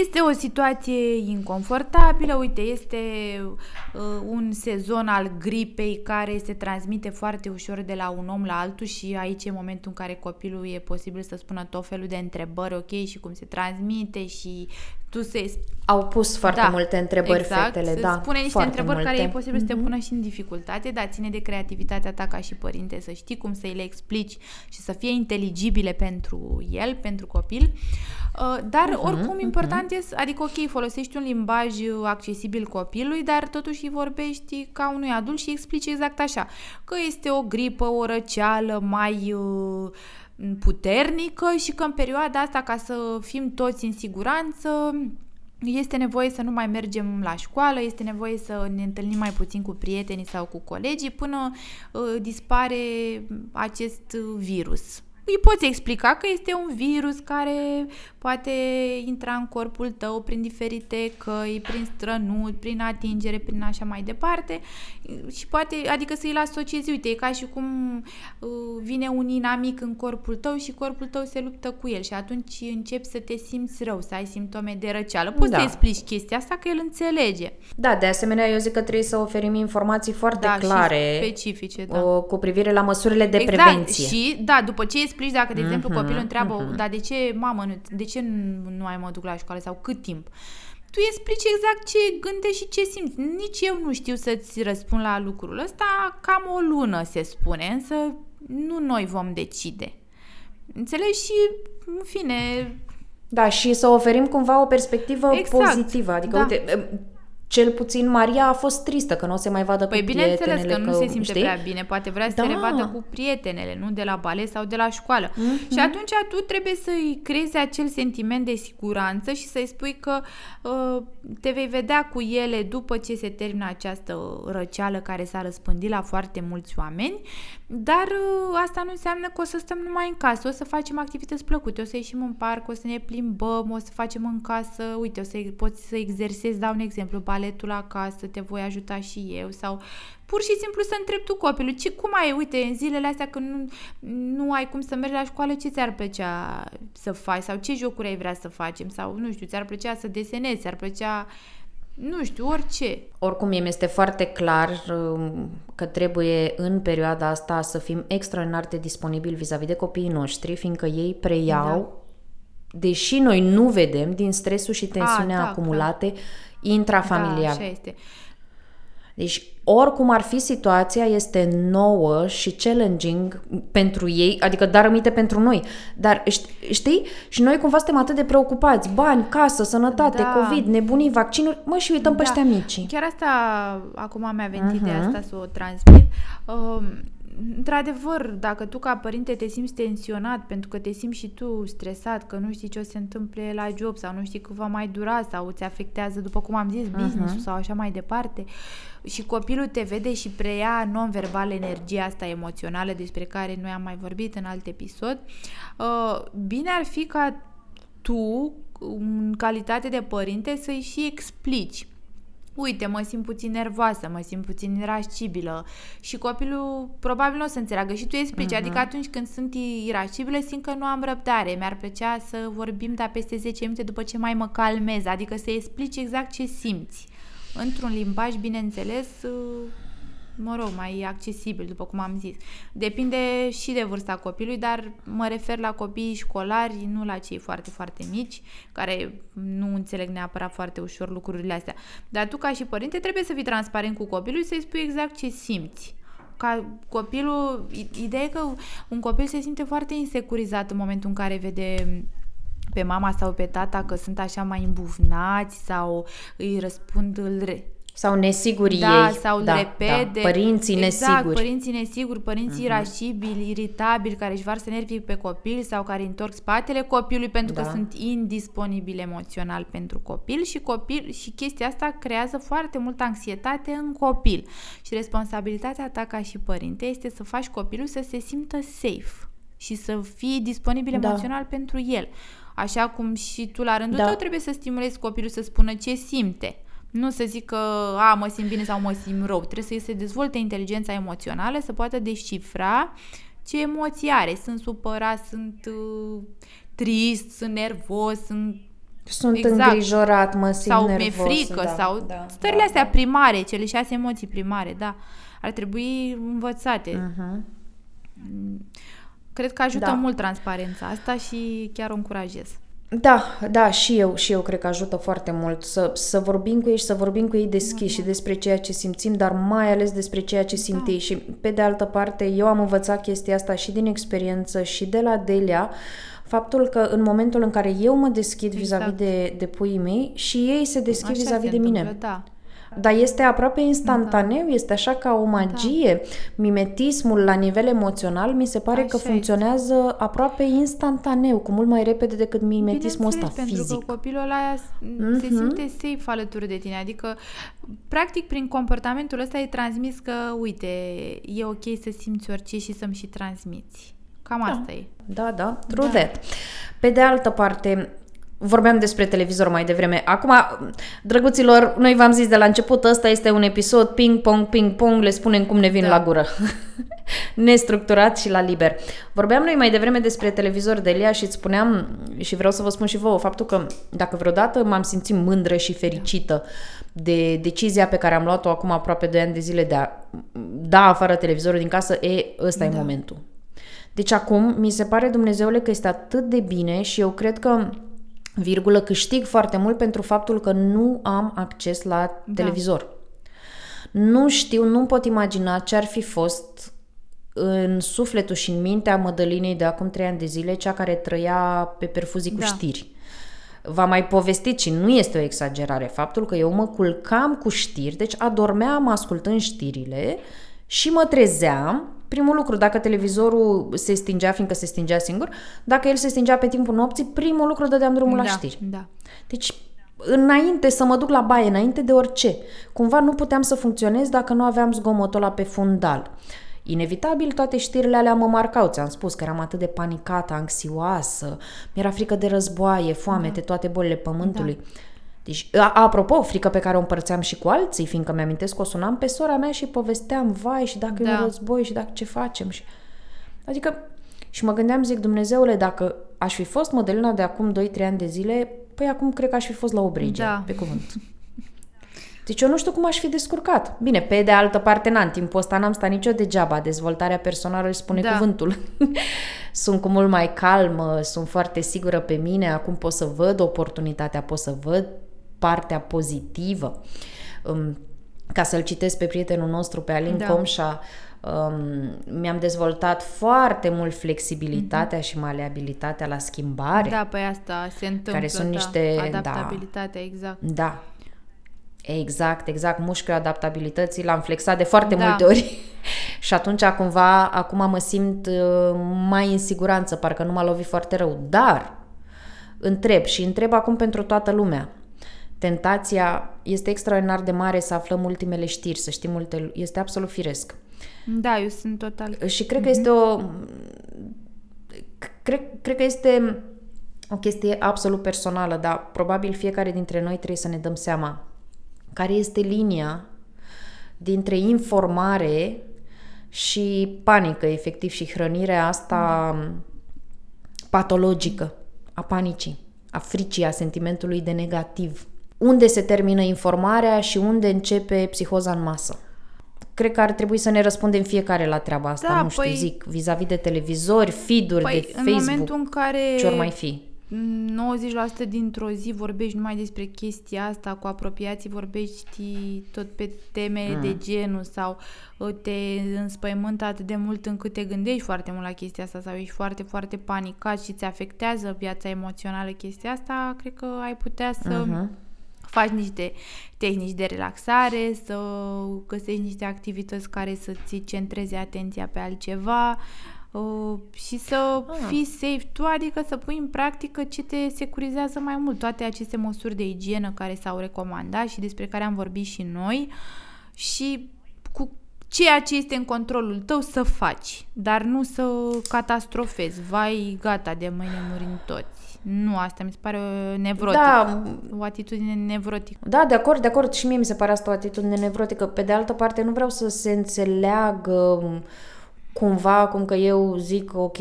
este o situație inconfortabilă, uite, este un sezon al gripei care se transmite foarte ușor de la un om la altul și aici e momentul în care copilul e posibil să spună tot felul de întrebări, ok, și cum se transmite și tu să-i... Au pus foarte multe întrebări, exact, fetele, da. Spune niște întrebări multe, care e posibil să te pună și în dificultate, dar ține de creativitatea ta ca și părinte, să știi cum să-i le explici și să fie inteligibile pentru el, pentru copil. Dar oricum important este, adică ok, folosești un limbaj accesibil copilului, dar totuși îi vorbești ca unui adult și îi explici exact așa, că este o gripă, o răceală mai puternică și că în perioada asta, ca să fim toți în siguranță, este nevoie să nu mai mergem la școală, este nevoie să ne întâlnim mai puțin cu prietenii sau cu colegii până dispare acest virus. Îi poți explica că este un virus care poate intra în corpul tău prin diferite căi, prin strănut, prin atingere, prin așa mai departe și poate, adică să îl asociezi, uite, e ca și cum vine un inamic în corpul tău și corpul tău se luptă cu el și atunci începi să te simți rău, să ai simptome de răceală. Poți să explici chestia asta că el înțelege. Da, de asemenea eu zic că trebuie să oferim informații foarte clare și specifice, cu privire la măsurile de prevenție. Și, după ce explici, dacă, de exemplu, copilul întreabă, dar de ce, mamă, de ce nu mai mă duc la școală sau cât timp? Tu explici exact ce gândești și ce simți. Nici eu nu știu să-ți răspund la lucrul ăsta, cam o lună se spune, însă nu noi vom decide. Înțelegi? Și, în fine... Da, și să oferim cumva o perspectivă pozitivă. Adică, uite... Cel puțin Maria a fost tristă că nu o să mai vadă cu prietenele. Păi bineînțeles că nu se simte prea bine, poate vrea să se revadă cu prietenele, nu de la balet sau de la școală. Și atunci tu trebuie să-i creezi acel sentiment de siguranță și să-i spui că te vei vedea cu ele după ce se termină această răceală care s-a răspândit la foarte mulți oameni, dar asta nu înseamnă că o să stăm numai în casă, o să facem activități plăcute, o să ieșim în parc, o să ne plimbăm, o să facem în casă, uite, poți să exersezi, dau un exemplu, baletul acasă, te voi ajuta și eu sau pur și simplu să întrebi tu copilul, cum ai, uite, în zilele astea când nu ai cum să mergi la școală, ce ți-ar plăcea să faci sau ce jocuri ai vrea să facem sau nu știu, ți-ar plăcea să desenezi, ți-ar plăcea, nu știu, orice. Oricum, îmi este foarte clar că trebuie în perioada asta să fim extraordinar de disponibili vis-a-vis de copiii noștri, fiindcă ei preiau, deși noi nu vedem, din stresul și tensiunea acumulate intrafamilial. Da, așa este. Deci, oricum ar fi situația, este nouă și challenging pentru ei, adică dar aminte pentru noi. Dar știi? Și noi cumva suntem atât de preocupați. Bani, casă, sănătate, COVID, nebunii, vaccinuri. Mă, și uităm pe ăștia mici. Chiar asta, acum mi-a venit ideea asta să o transmit. într-adevăr, dacă tu ca părinte te simți tensionat pentru că te simți și tu stresat, că nu știi ce o să se întâmple la job sau nu știi cât va mai dura sau îți afectează, după cum am zis, business-ul sau așa mai departe, și copilul te vede și preia non-verbal energia asta emoțională despre care noi am mai vorbit în alt episod, bine ar fi ca tu, în calitate de părinte, să-i și explici. Uite, mă simt puțin nervoasă, mă simt puțin irascibilă și copilul probabil nu o să înțeleagă și tu îi explici. Adică atunci când sunt irascibilă simt că nu am răbdare, mi-ar plăcea să vorbim, dar peste 10 minute după ce mai mă calmez. Adică să-i explici exact ce simți. Într-un limbaj, bineînțeles, mă rog, mai accesibil, după cum am zis. Depinde și de vârsta copilului, dar mă refer la copiii școlari, nu la cei foarte, foarte mici, care nu înțeleg neapărat foarte ușor lucrurile astea. Dar tu, ca și părinte, trebuie să fii transparent cu copilul și să-i spui exact ce simți. Ca copilul, ideea e că un copil se simte foarte insecurizat în momentul în care vede pe mama sau pe tata că sunt așa mai îmbufnați sau îi răspund sau nesiguri ei. Sau repede. Da. Părinții nesiguri. Exact, părinții nesiguri, părinții irascibili, iritabili, care își varsă nervii pe copil sau care întorc spatele copilului pentru că sunt indisponibili emoțional pentru copil și chestia asta creează foarte multă anxietate în copil. Și responsabilitatea ta ca și părinte este să faci copilul să se simtă safe și să fii disponibil emoțional pentru el. Așa cum și tu la rândul tău trebuie să stimulezi copilul să spună ce simte. Nu să zică, mă simt bine sau mă simt rău. Trebuie să se dezvolte inteligența emoțională, să poată descifra ce emoții are. Sunt supărat, sunt trist, sunt nervos, sunt îngrijorat, mă simt sau nervos. Sau mi-e frică, stările astea primare, cele 6 emoții primare, ar trebui învățate. Cred că ajută mult transparența asta și chiar o încurajez. Da, și eu cred că ajută foarte mult să vorbim cu ei și să vorbim cu ei deschis și despre ceea ce simțim, dar mai ales despre ceea ce simt ei. Și pe de altă parte, eu am învățat chestia asta și din experiență și de la Delia, faptul că în momentul în care eu mă deschid vis-a-vis de puii mei și ei se deschid așa vis-a-vis de mine. Dar este aproape instantaneu, este așa ca o magie. Mimetismul la nivel emoțional mi se pare că funcționează aproape instantaneu, cu mult mai repede decât mimetismul ăsta fizic. Pentru că copilul ăla se simte safe alături de tine, adică practic prin comportamentul ăsta e transmis că, uite, e ok să simți orice și să-mi și transmiți. Cam asta e. Da, true that. Pe de altă parte, vorbeam despre televizor mai devreme. Acum, drăguților, noi v-am zis de la început, ăsta este un episod ping-pong, ping-pong, le spunem cum ne vin la gură. Nestructurat și la liber. Vorbeam noi mai devreme despre televizor, Delia, și îți spuneam, și vreau să vă spun și vouă, faptul că dacă vreodată m-am simțit mândră și fericită de decizia pe care am luat-o acum aproape 2 ani de zile de a da afară televizorul din casă, ăsta e momentul. Deci acum, mi se pare, Dumnezeule, că este atât de bine și eu cred că câștig foarte mult pentru faptul că nu am acces la televizor. Nu pot imagina ce ar fi fost în sufletul și în mintea Mădălinei de acum 3 ani de zile, cea care trăia pe perfuzii cu știri. V-am mai povestit și nu este o exagerare faptul că eu mă culcam cu știri, deci adormeam ascultând știrile și mă trezeam. Primul lucru, dacă televizorul se stingea, fiindcă se stingea singur, dacă el se stingea pe timpul nopții, primul lucru dădeam drumul la știri. Deci, înainte să mă duc la baie, înainte de orice, cumva nu puteam să funcționez dacă nu aveam zgomotul ăla pe fundal. Inevitabil, toate știrile alea mă marcau. Ți-am spus că eram atât de panicată, anxioasă, mi-era frică de războaie, foamete, toate bolile pământului. Deci, apropo, frică pe care o împărțeam și cu alții, fiindcă mi-amintesc că o sunam pe sora mea și povesteam, vai, și dacă e un război, și dacă ce facem. Și... Adică, și mă gândeam, zic, Dumnezeule, dacă aș fi fost Mădălina de acum 2-3 ani de zile, păi acum cred că aș fi fost la Obrige, pe cuvânt. Deci eu nu știu cum aș fi descurcat. Bine, pe de altă parte, în timpul ăsta n-am stat nici eu degeaba. Dezvoltarea personală își spune cuvântul. Sunt cu mult mai calmă, sunt foarte sigură pe mine, acum pot să văd oportunitatea, pot să văd partea pozitivă. Ca să-l citesc pe prietenul nostru, pe Alin Comșa, mi-am dezvoltat foarte mult flexibilitatea și maleabilitatea la schimbare. Da, păi asta se întâmplă. Care sunt niște... Adaptabilitatea, exact. Da. Exact. Mușchiul adaptabilității l-am flexat de foarte multe ori Și atunci, cumva, acum mă simt mai în siguranță, parcă nu m-a lovit foarte rău. Dar întreb acum pentru toată lumea. Tentația este extraordinar de mare să aflăm ultimele știri, să știm multe, este absolut firesc. Da, eu sunt total... Și cred că este cred că este o chestie absolut personală, dar probabil fiecare dintre noi trebuie să ne dăm seama care este linia dintre informare și panică, efectiv, și hrănirea asta patologică a panicii, a fricii, a sentimentului de negativ. Unde se termină informarea și unde începe psihoza în masă? Cred că ar trebui să ne răspundem fiecare la treaba asta, da, nu știu, zic, vis-a-vis de televizori, feed-uri, de Facebook, în momentul în care ce ori mai fi. 90% dintr-o zi vorbești numai despre chestia asta, cu apropiații vorbești tot pe temele de genul sau te înspăimântă atât de mult încât te gândești foarte mult la chestia asta sau ești foarte, foarte panicat și îți afectează viața emoțională chestia asta, cred că ai putea să... faci niște tehnici de relaxare, să găsești niște activități care să-ți centreze atenția pe altceva și să fii safe tu, adică să pui în practică ce te securizează mai mult. Toate aceste măsuri de igienă care s-au recomandat și despre care am vorbit și noi și cu ceea ce este în controlul tău să faci, dar nu să catastrofezi. Vai, gata, de mâine murim toți. Nu, asta mi se pare nevrotică. Da. O atitudine nevrotică. Da, de acord. Și mie mi se pare asta o atitudine nevrotică. Pe de altă parte, nu vreau să se înțeleagă cumva, cum că eu zic, ok,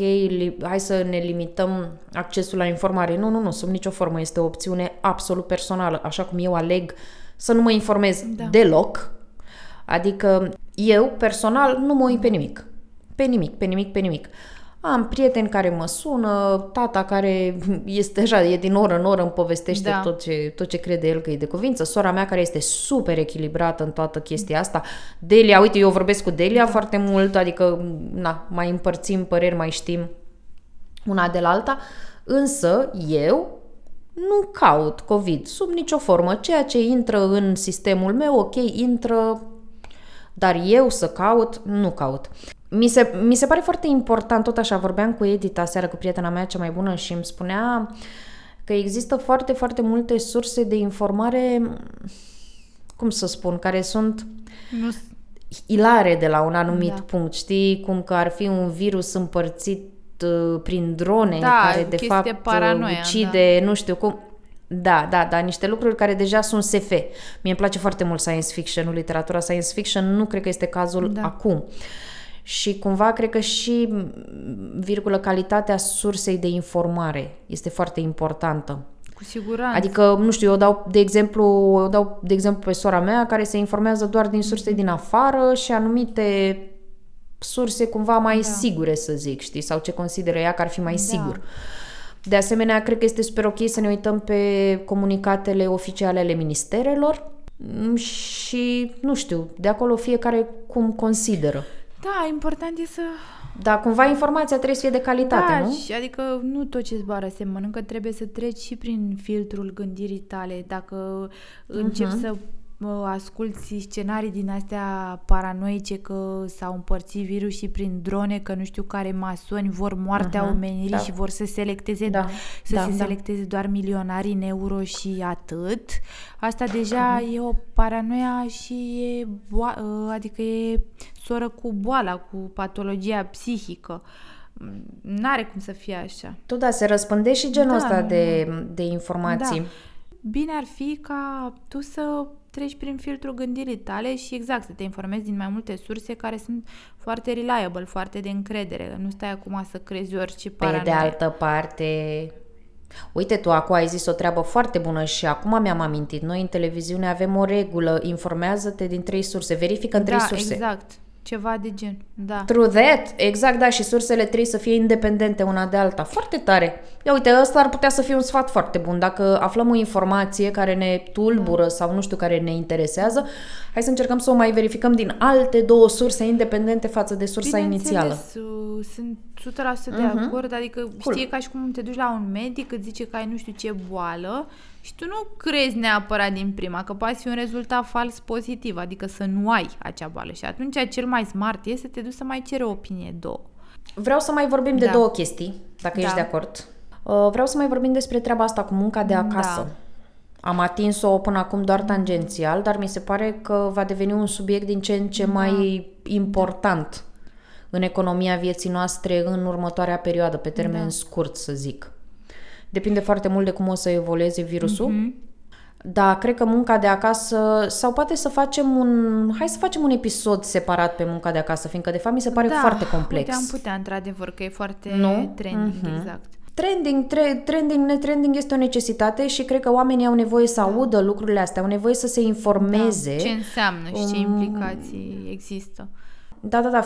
hai să ne limităm accesul la informare. Nu, sub nicio formă. Este o opțiune absolut personală. Așa cum eu aleg să nu mă informez deloc. Adică eu, personal, nu mă uit pe nimic. Pe nimic. Am prieteni care mă sună, tata care este așa, e din oră în oră, îmi povestește tot ce crede el că e de cuvință, sora mea care este super echilibrată în toată chestia asta, Delia, uite, eu vorbesc cu Delia foarte mult, adică mai împărțim păreri, mai știm una de la alta, însă eu nu caut COVID sub nicio formă, ceea ce intră în sistemul meu, ok, intră, dar eu să caut, nu caut. Mi se pare foarte important, tot așa, vorbeam cu Edita seară, cu prietena mea cea mai bună și îmi spunea că există foarte, foarte multe surse de informare, cum să spun, care sunt hilare de la un anumit punct, știi? Cum că ar fi un virus împărțit prin drone, care de fapt paranoia, ucide, nu știu cum... Da, niște lucruri care deja sunt SF. Mie îmi place foarte mult science fiction-ul, literatura science fiction, nu cred că este cazul acum. Și cumva cred că și calitatea sursei de informare este foarte importantă. Cu siguranță. Adică, nu știu, eu dau de exemplu pe sora mea care se informează doar din surse din afară și anumite surse cumva mai sigure, să zic, știi, sau ce consideră ea că ar fi mai sigur. De asemenea, cred că este super ok să ne uităm pe comunicatele oficiale ale ministerelor și, nu știu, de acolo fiecare cum consideră. Da, important e să... Da, cumva informația trebuie să fie de calitate, nu? Și adică nu tot ce zboară se mănâncă, trebuie să treci și prin filtrul gândirii tale. Dacă începi să asculți scenarii din astea paranoice că s-au împărțit virusii prin drone, că nu știu care masoni vor moartea omenirii și vor să selecteze selecteze doar milionarii în euro și atât. Asta deja e o paranoia și e adică e soră cu boala, cu patologia psihică. N-are cum să fie așa. Tot se răspândește și genul ăsta de informații. Da. Bine ar fi ca tu să treci prin filtrul gândirii tale și exact să te informezi din mai multe surse care sunt foarte reliable, foarte de încredere. Nu stai acum să crezi orice paranoie. Pe de altă parte... Uite, tu acum ai zis o treabă foarte bună și acum mi-am amintit. Noi în televiziune avem o regulă, informează-te din 3 surse, verifică în 3 surse. Da, exact. Ceva de gen, True that, exact, și sursele trebuie să fie independente una de alta. Foarte tare. Ia uite, ăsta ar putea să fie un sfat foarte bun. Dacă aflăm o informație care ne tulbură sau nu știu, care ne interesează, hai să încercăm să o mai verificăm din alte 2 surse independente față de sursa inițială. Bineînțeles, sunt 100% de acord, adică știe ca și cum te duci la un medic, îți zice că ai nu știu ce boală și tu nu crezi neapărat din prima, că poate fi un rezultat fals pozitiv, adică să nu ai acea boală și atunci cel mai smart este să te duci să mai ceri o opinie două. Vreau să mai vorbim de două chestii, dacă ești de acord. Vreau să mai vorbim despre treaba asta cu munca de acasă. Da. Am atins-o până acum doar tangențial, dar mi se pare că va deveni un subiect din ce în ce mai important în economia vieții noastre în următoarea perioadă, pe termen scurt, să zic. Depinde foarte mult de cum o să evolueze virusul, dar cred că munca de acasă, sau poate să facem un episod separat pe munca de acasă, fiindcă de fapt mi se pare foarte complex. Da, puteam într-adevăr, că e foarte trending, exact. Trending este o necesitate și cred că oamenii au nevoie să audă lucrurile astea, au nevoie să se informeze. Da, ce înseamnă și ce implicații există. Da,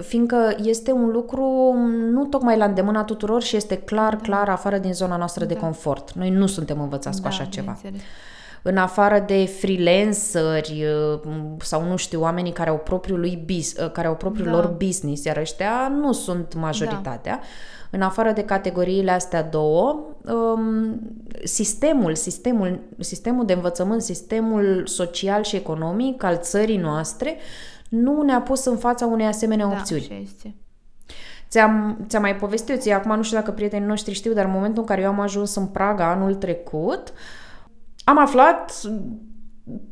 fiindcă este un lucru nu tocmai la îndemâna tuturor și este clar afară din zona noastră de confort. Noi nu suntem învățați cu așa ceva. Înțeleg. În afară de freelanceri sau nu știu, oamenii care au propriul lor business, iar ăștia nu sunt majoritatea. În afară de categoriile astea două, sistemul de învățământ, sistemul social și economic al țării noastre nu ne-a pus în fața unei asemenea opțiuni. Da, așa este. Ți-am mai povestit, acum nu știu dacă prietenii noștri știu, dar în momentul în care eu am ajuns în Praga anul trecut, am aflat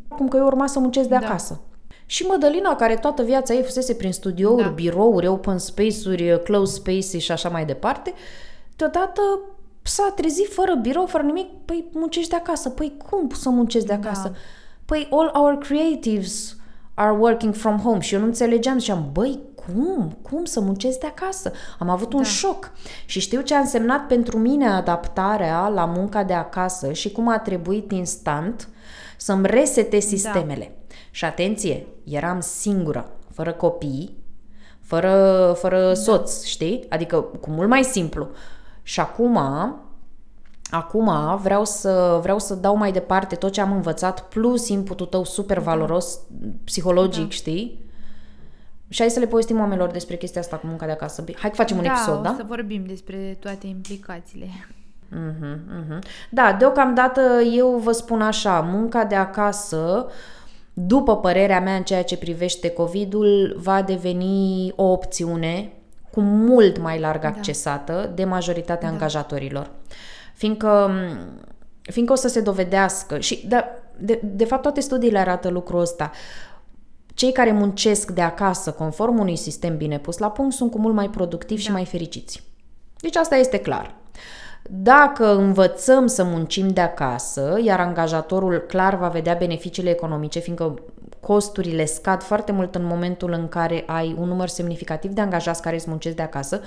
cum că eu urma să muncesc de acasă. Și Mădălina, care toată viața ei fusese prin studiouri, birouri, open space-uri, closed spaces și așa mai departe, deodată s-a trezit fără birou, fără nimic. Păi muncești de acasă. Păi cum să muncești de acasă? Da. Păi all our creatives are working from home. Și eu nu înțelegeam. Ziceam, băi, cum să muncesc de acasă? Am avut un șoc. Și știu ce a însemnat pentru mine adaptarea la munca de acasă și cum a trebuit instant să-mi resete sistemele. Da. Și atenție, eram singură, fără copii, fără soț, știi? Adică cu mult mai simplu. Și acum vreau să dau mai departe tot ce am învățat, plus inputul tău super valoros, psihologic, știi? Și hai să le povestim oamenilor despre chestia asta cu munca de acasă. Hai că facem un episod, da? Da, o să vorbim despre toate implicațiile. Da, deocamdată eu vă spun așa, munca de acasă, după părerea mea în ceea ce privește COVID-ul, va deveni o opțiune cu mult mai larg accesată de majoritatea angajatorilor. Fiindcă o să se dovedească și de fapt toate studiile arată lucrul ăsta. Cei care muncesc de acasă conform unui sistem bine pus la punct sunt cu mult mai productivi și mai fericiți. Deci asta este clar. Dacă învățăm să muncim de acasă, iar angajatorul clar va vedea beneficiile economice, fiindcă costurile scad foarte mult în momentul în care ai un număr semnificativ de angajați care îți muncesc de acasă,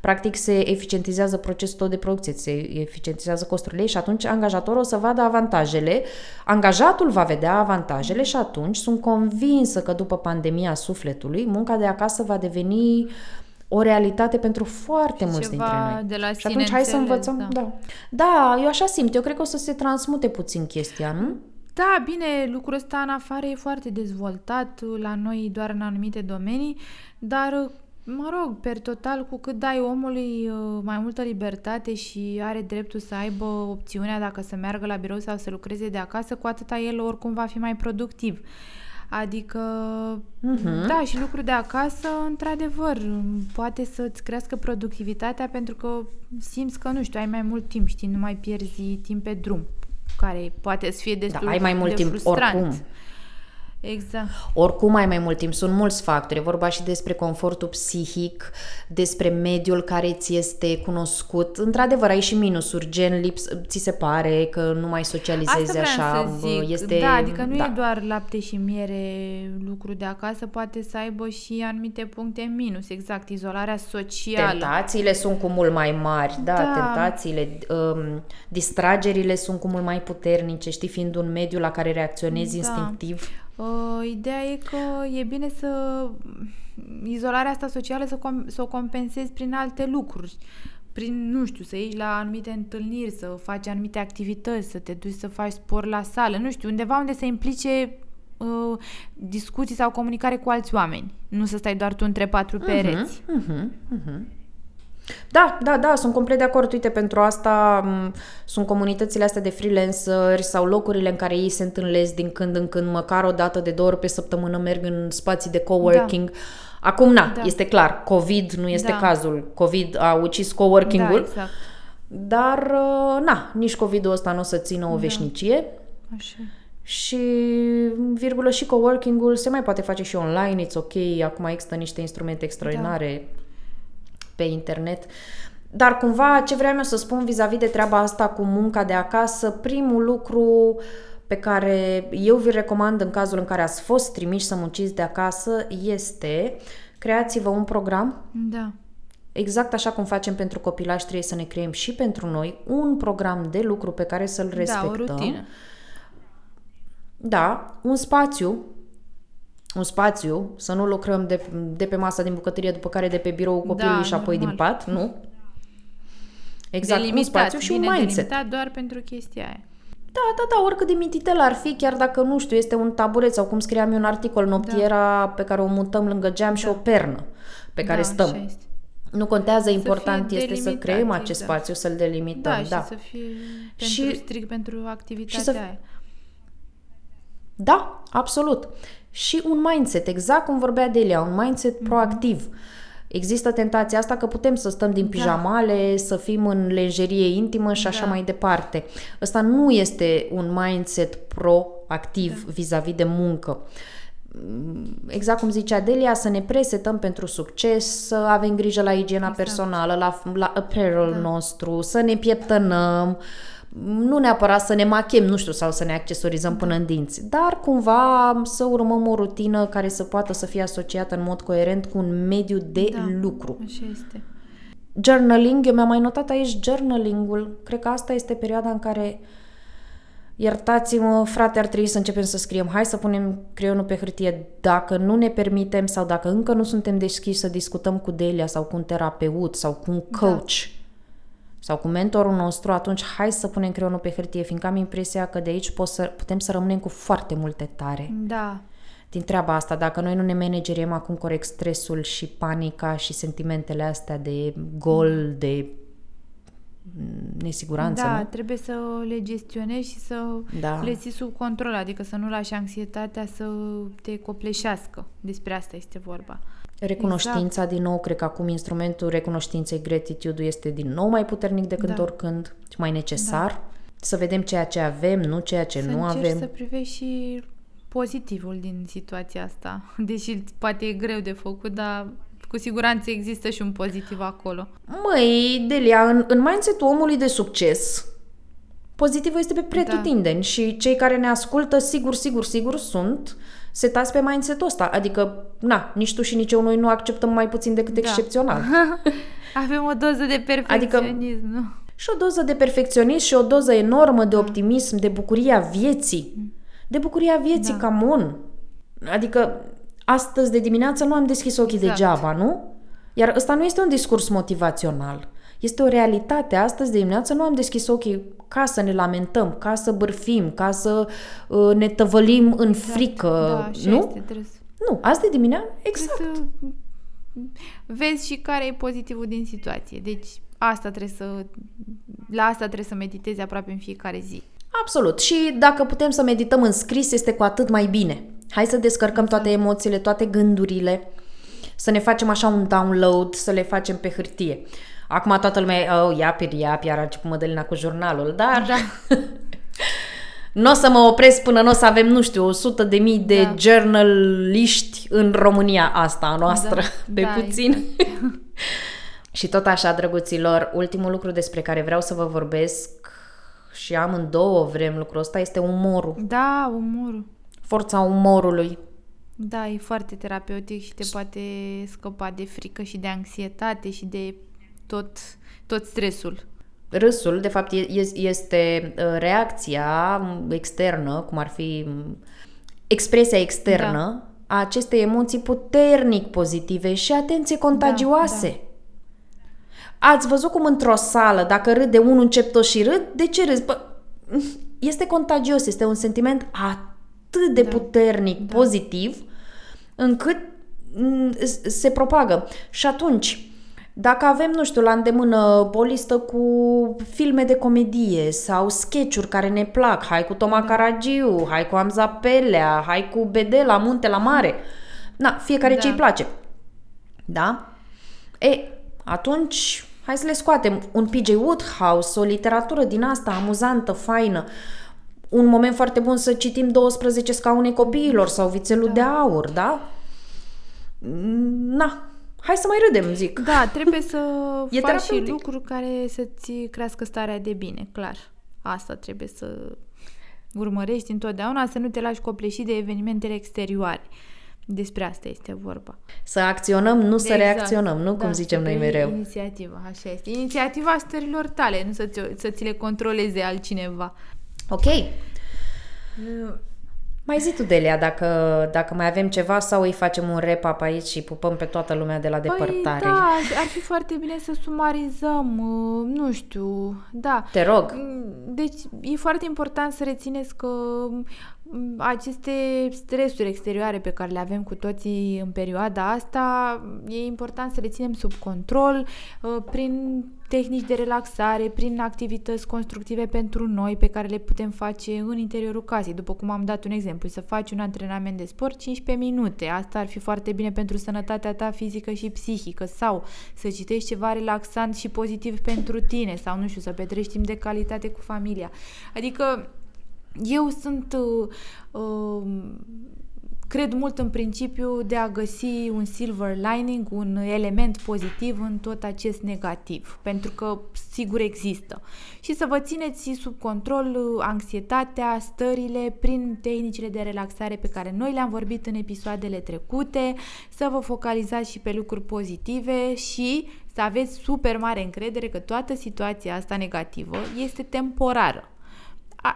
practic se eficientizează procesul tău de producție, se eficientizează costurile și atunci angajatorul o să vadă avantajele, angajatul va vedea avantajele și atunci sunt convinsă că după pandemia sufletului, munca de acasă va deveni o realitate pentru foarte mulți dintre noi. De la și atunci hai să învățăm. Da, eu așa simt. Eu cred că o să se transmute puțin chestia, nu? Da, bine, lucrul ăsta în afară e foarte dezvoltat, la noi doar în anumite domenii, dar, mă rog, per total, cu cât dai omului mai multă libertate și are dreptul să aibă opțiunea dacă să meargă la birou sau să lucreze de acasă, cu atâta el oricum va fi mai productiv. Adică, da, și lucrul de acasă, într-adevăr, poate să-ți crească productivitatea pentru că simți că, nu știu, ai mai mult timp, știi, nu mai pierzi timp pe drum, care poate să fie destul de frustrant. Da, ai mai mult timp oricum. Exact. Oricum ai mai mult timp. Sunt mulți factori. E vorba și despre confortul psihic, despre mediul care ți este cunoscut. Într-adevăr, ai și minusuri, gen ți se pare că nu mai socializezi așa. Este... Da, adică nu e doar lapte și miere lucru de acasă, poate să aibă și anumite puncte minus. Exact, izolarea socială. Tentațiile sunt cu mult mai mari. Da. Tentațiile, distragerile sunt cu mult mai puternice, știi, fiind un mediu la care reacționezi instinctiv. Ideea e că e bine să izolarea asta socială să o compensezi prin alte lucruri, prin, nu știu, să ieși la anumite întâlniri, să faci anumite activități, să te duci să faci sport la sală, nu știu, undeva unde se implice discuții sau comunicare cu alți oameni, nu să stai doar tu între patru pereți. Da, sunt complet de acord. Uite, pentru asta sunt comunitățile astea de freelanceri sau locurile în care ei se întâlnesc din când în când, măcar o dată de 2 ori pe săptămână merg în spații de coworking. Da. Acum, este clar, COVID nu este cazul. COVID a ucis coworking-ul. Da, exact. Dar, nici COVID-ul ăsta nu o să țină o veșnicie. Așa. Și, și coworking-ul se mai poate face și online, it's ok, acum există niște instrumente extraordinare pe internet. Dar cumva, ce vreau eu să spun vis-a-vis de treaba asta cu munca de acasă, primul lucru pe care eu vi-l recomand în cazul în care ați fost trimiși să munciți de acasă este creați-vă un program. Da. Exact așa cum facem pentru copilași, trebuie să ne creăm și pentru noi un program de lucru pe care să-l respectăm. Da, o rutină. Da, un spațiu, să nu lucrăm de pe masa din bucătărie, după care de pe birou copilului și apoi normal. Din pat, nu? Exact, delimitat, un spațiu și un mindset. Doar pentru chestia aia. Da, oricât de mititel ar fi, chiar dacă, nu știu, este un taburet sau cum scriam eu un articol, noptiera pe care o mutăm lângă geam și o pernă pe care stăm. Nu contează, să important este să creăm acest spațiu, să-l delimităm. Da, și să fie strict pentru activitatea aia. Da, absolut. Și un mindset, exact cum vorbea Delia, un mindset proactiv. Există tentația asta că putem să stăm din pijamale, să fim în lenjerie intimă și așa mai departe. Ăsta nu este un mindset proactiv vis-a-vis de muncă. Exact cum zicea Delia, să ne presetăm pentru succes, să avem grijă la igiena personală, la apparel nostru, să ne pieptănăm, nu neapărat să ne machem, nu știu, sau să ne accesorizăm până în dinți, dar cumva să urmăm o rutină care să poată să fie asociată în mod coerent cu un mediu de lucru. Așa este. Journaling, eu mi-am mai notat aici journaling-ul. Cred că asta este perioada în care, iertați-mă, frate, ar trebui să începem să scriem. Hai să punem creionul pe hârtie. Dacă nu ne permitem sau dacă încă nu suntem deschiși să discutăm cu Delia sau cu un terapeut sau cu un coach sau cu mentorul nostru, atunci hai să punem creionul pe hârtie, fiindcă am impresia că de aici putem să rămânem cu foarte multe tare. Da. Din treaba asta, dacă noi nu ne manageriem acum corect stresul și panica și sentimentele astea de gol, de nesiguranță. Da, trebuie să le gestionezi și să le ții sub control, adică să nu lași anxietatea să te copleșească. Despre asta este vorba. Recunoștința, din nou, cred că acum instrumentul recunoștinței, gratitude-ul este din nou mai puternic decât oricând, mai necesar. Da. Să vedem ceea ce avem, nu ceea ce nu avem. Să încerci să privești și pozitivul din situația asta, deși poate e greu de făcut, dar cu siguranță există și un pozitiv acolo. Măi, Delia, în mindset-ul omului de succes, pozitivul este pe pretutindeni și cei care ne ascultă, sigur, sunt setați pe mindset-ul ăsta. Adică, nici tu și nici eu, noi nu acceptăm mai puțin decât excepțional. Avem o doză de perfecționism, adică, și o doză de perfecționism și o doză enormă de optimism, de bucuria vieții. De bucuria vieții, come on. Adică, astăzi de dimineață nu am deschis ochii degeaba, nu? Iar ăsta nu este un discurs motivațional. Este o realitate. Astăzi de dimineață nu am deschis ochii ca să ne lamentăm, ca să bârfim, ca să ne tăvălim în frică, nu? Nu, azi de dimineață, exact. Vezi și care e pozitivul din situație. Deci la asta trebuie să meditezi aproape în fiecare zi. Absolut. Și dacă putem să medităm în scris, este cu atât mai bine. Hai să descărcăm toate emoțiile, toate gândurile, să ne facem așa un download, să le facem pe hârtie. Acum toată lumea, iar a început Mădălina cu jurnalul, dar n-o să mă opresc până n-o să avem, 100.000 de journaliști în România asta a noastră, puțin. Și tot așa, drăguților, ultimul lucru despre care vreau să vă vorbesc și amândouă vrem lucrul ăsta este umorul. Da, umorul. Forța umorului. Da, e foarte terapeutic și te poate scăpa de frică și de anxietate și de tot stresul. Râsul, de fapt, este reacția externă, cum ar fi expresia externă a acestei emoții puternic pozitive și, atenție, contagioase. Da. Ați văzut cum într-o sală, dacă râde unul, încep toți și râd? De ce râzi? Bă, este contagios, este un sentiment atât de puternic, pozitiv, încât se propagă. Și atunci, Dacă avem, nu știu, la îndemână o listă cu filme de comedie sau sketch-uri care ne plac, hai cu Toma Caragiu, hai cu Amza Pelea, hai cu BD la Munte la Mare, na, fiecare ce-i place. Da? E, atunci, hai să le scoatem. Un PJ Woodhouse, o literatură din asta amuzantă, faină, un moment foarte bun să citim 12 scaune copiilor sau Vițelul de Aur, da? Na, hai să mai râdem, zic. Da, trebuie să faci și lucruri care să-ți crească starea de bine, clar. Asta trebuie să urmărești întotdeauna, să nu te lași copleșit de evenimentele exterioare. Despre asta este vorba. Să acționăm, nu să reacționăm, nu? Da, cum zicem noi mereu. Inițiativa, așa este. Inițiativa stărilor tale, nu să ți le controleze altcineva. Ok. Mai zi tu, Delia, dacă mai avem ceva sau îi facem un wrap-up aici și pupăm pe toată lumea de la depărtare. Da, ar fi foarte bine să sumarizăm, nu știu, da. Te rog. Deci e foarte important să rețineți că aceste stresuri exterioare pe care le avem cu toții în perioada asta, e important să le ținem sub control prin tehnici de relaxare, prin activități constructive pentru noi pe care le putem face în interiorul casei. După cum am dat un exemplu, să faci un antrenament de sport 15 minute. Asta ar fi foarte bine pentru sănătatea ta fizică și psihică, sau să citești ceva relaxant și pozitiv pentru tine, sau nu știu, să petrești timp de calitate cu familia. Adică eu sunt cred mult în principiu de a găsi un silver lining, un element pozitiv în tot acest negativ, pentru că sigur există. Și să vă țineți sub control anxietatea, stările, prin tehnicile de relaxare pe care noi le-am vorbit în episoadele trecute, să vă focalizați și pe lucruri pozitive și să aveți super mare încredere că toată situația asta negativă este temporară.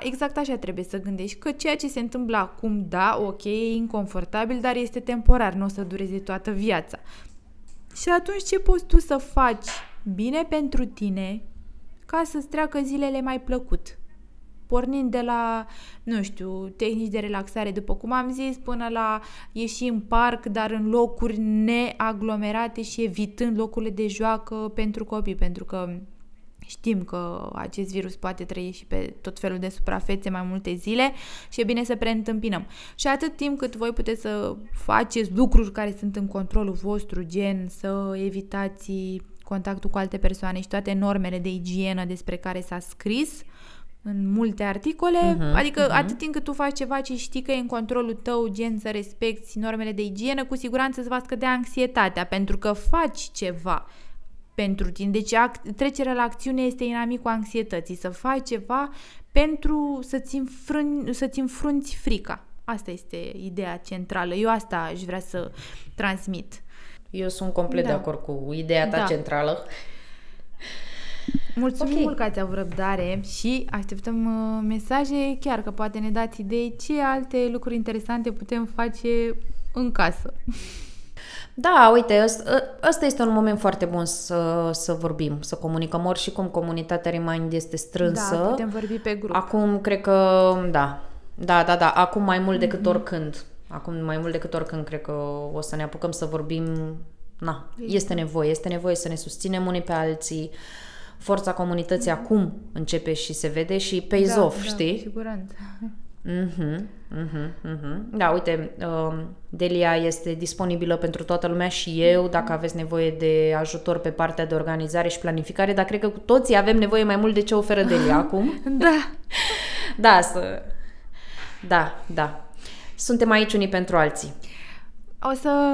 Exact așa trebuie să gândești, că ceea ce se întâmplă acum, da, ok, e inconfortabil, dar este temporar, nu o să dureze toată viața. Și atunci ce poți tu să faci bine pentru tine ca să-ți treacă zilele mai plăcut? Pornind de la, nu știu, tehnici de relaxare, după cum am zis, până la ieși în parc, dar în locuri neaglomerate și evitând locurile de joacă pentru copii, pentru că știm că acest virus poate trăi și pe tot felul de suprafețe mai multe zile și e bine să preîntâmpinăm. Și atât timp cât voi puteți să faceți lucruri care sunt în controlul vostru, gen să evitați contactul cu alte persoane și toate normele de igienă despre care s-a scris în multe articole, atât timp cât tu faci ceva ce știi că e în controlul tău, gen să respecti normele de igienă, cu siguranță îți va scădea anxietatea, pentru că faci ceva pentru tine. Deci trecerea la acțiune este inamicul anxietății. Să faci ceva pentru să-ți înfrunți frica. Asta este ideea centrală. Eu asta aș vrea să transmit. Eu sunt complet de acord cu ideea ta centrală. Mulțumim mult că ați avut răbdare și așteptăm mesaje, chiar că poate ne dați idei ce alte lucruri interesante putem face în casă. Da, uite, ăsta este un moment foarte bun să vorbim, să comunicăm, oricum comunitatea Remind este strânsă. Da, putem vorbi pe grup. Acum, cred că, da, acum mai mult decât oricând. Cred că o să ne apucăm să vorbim. Na, este nevoie să ne susținem unii pe alții. Forța comunității acum începe și se vede și pays off, știi? Da, siguranță. Da, uite, Delia este disponibilă pentru toată lumea și eu, dacă aveți nevoie de ajutor pe partea de organizare și planificare, dar cred că cu toții avem nevoie mai mult de ce oferă Delia acum. Da. Suntem aici unii pentru alții. O să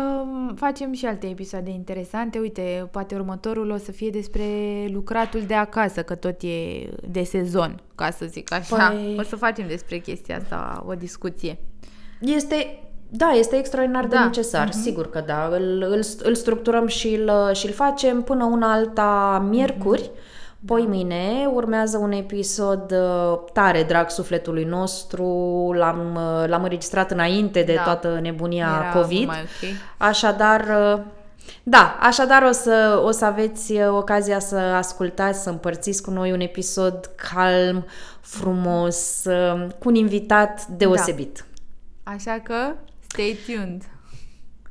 facem și alte episoade interesante. Uite, poate următorul o să fie despre lucratul de acasă, că tot e de sezon, ca să zic așa. Păi, o să facem despre chestia asta o discuție. Este extraordinar de necesar, sigur că da. Îl structurăm și îl facem până una alta miercuri. Poi mâine urmează un episod tare drag sufletului nostru, l-am înregistrat înainte de toată nebunia COVID. Așadar o să aveți ocazia să ascultați, să împărțiți cu noi un episod calm, frumos, cu un invitat deosebit. Așa că stay tuned!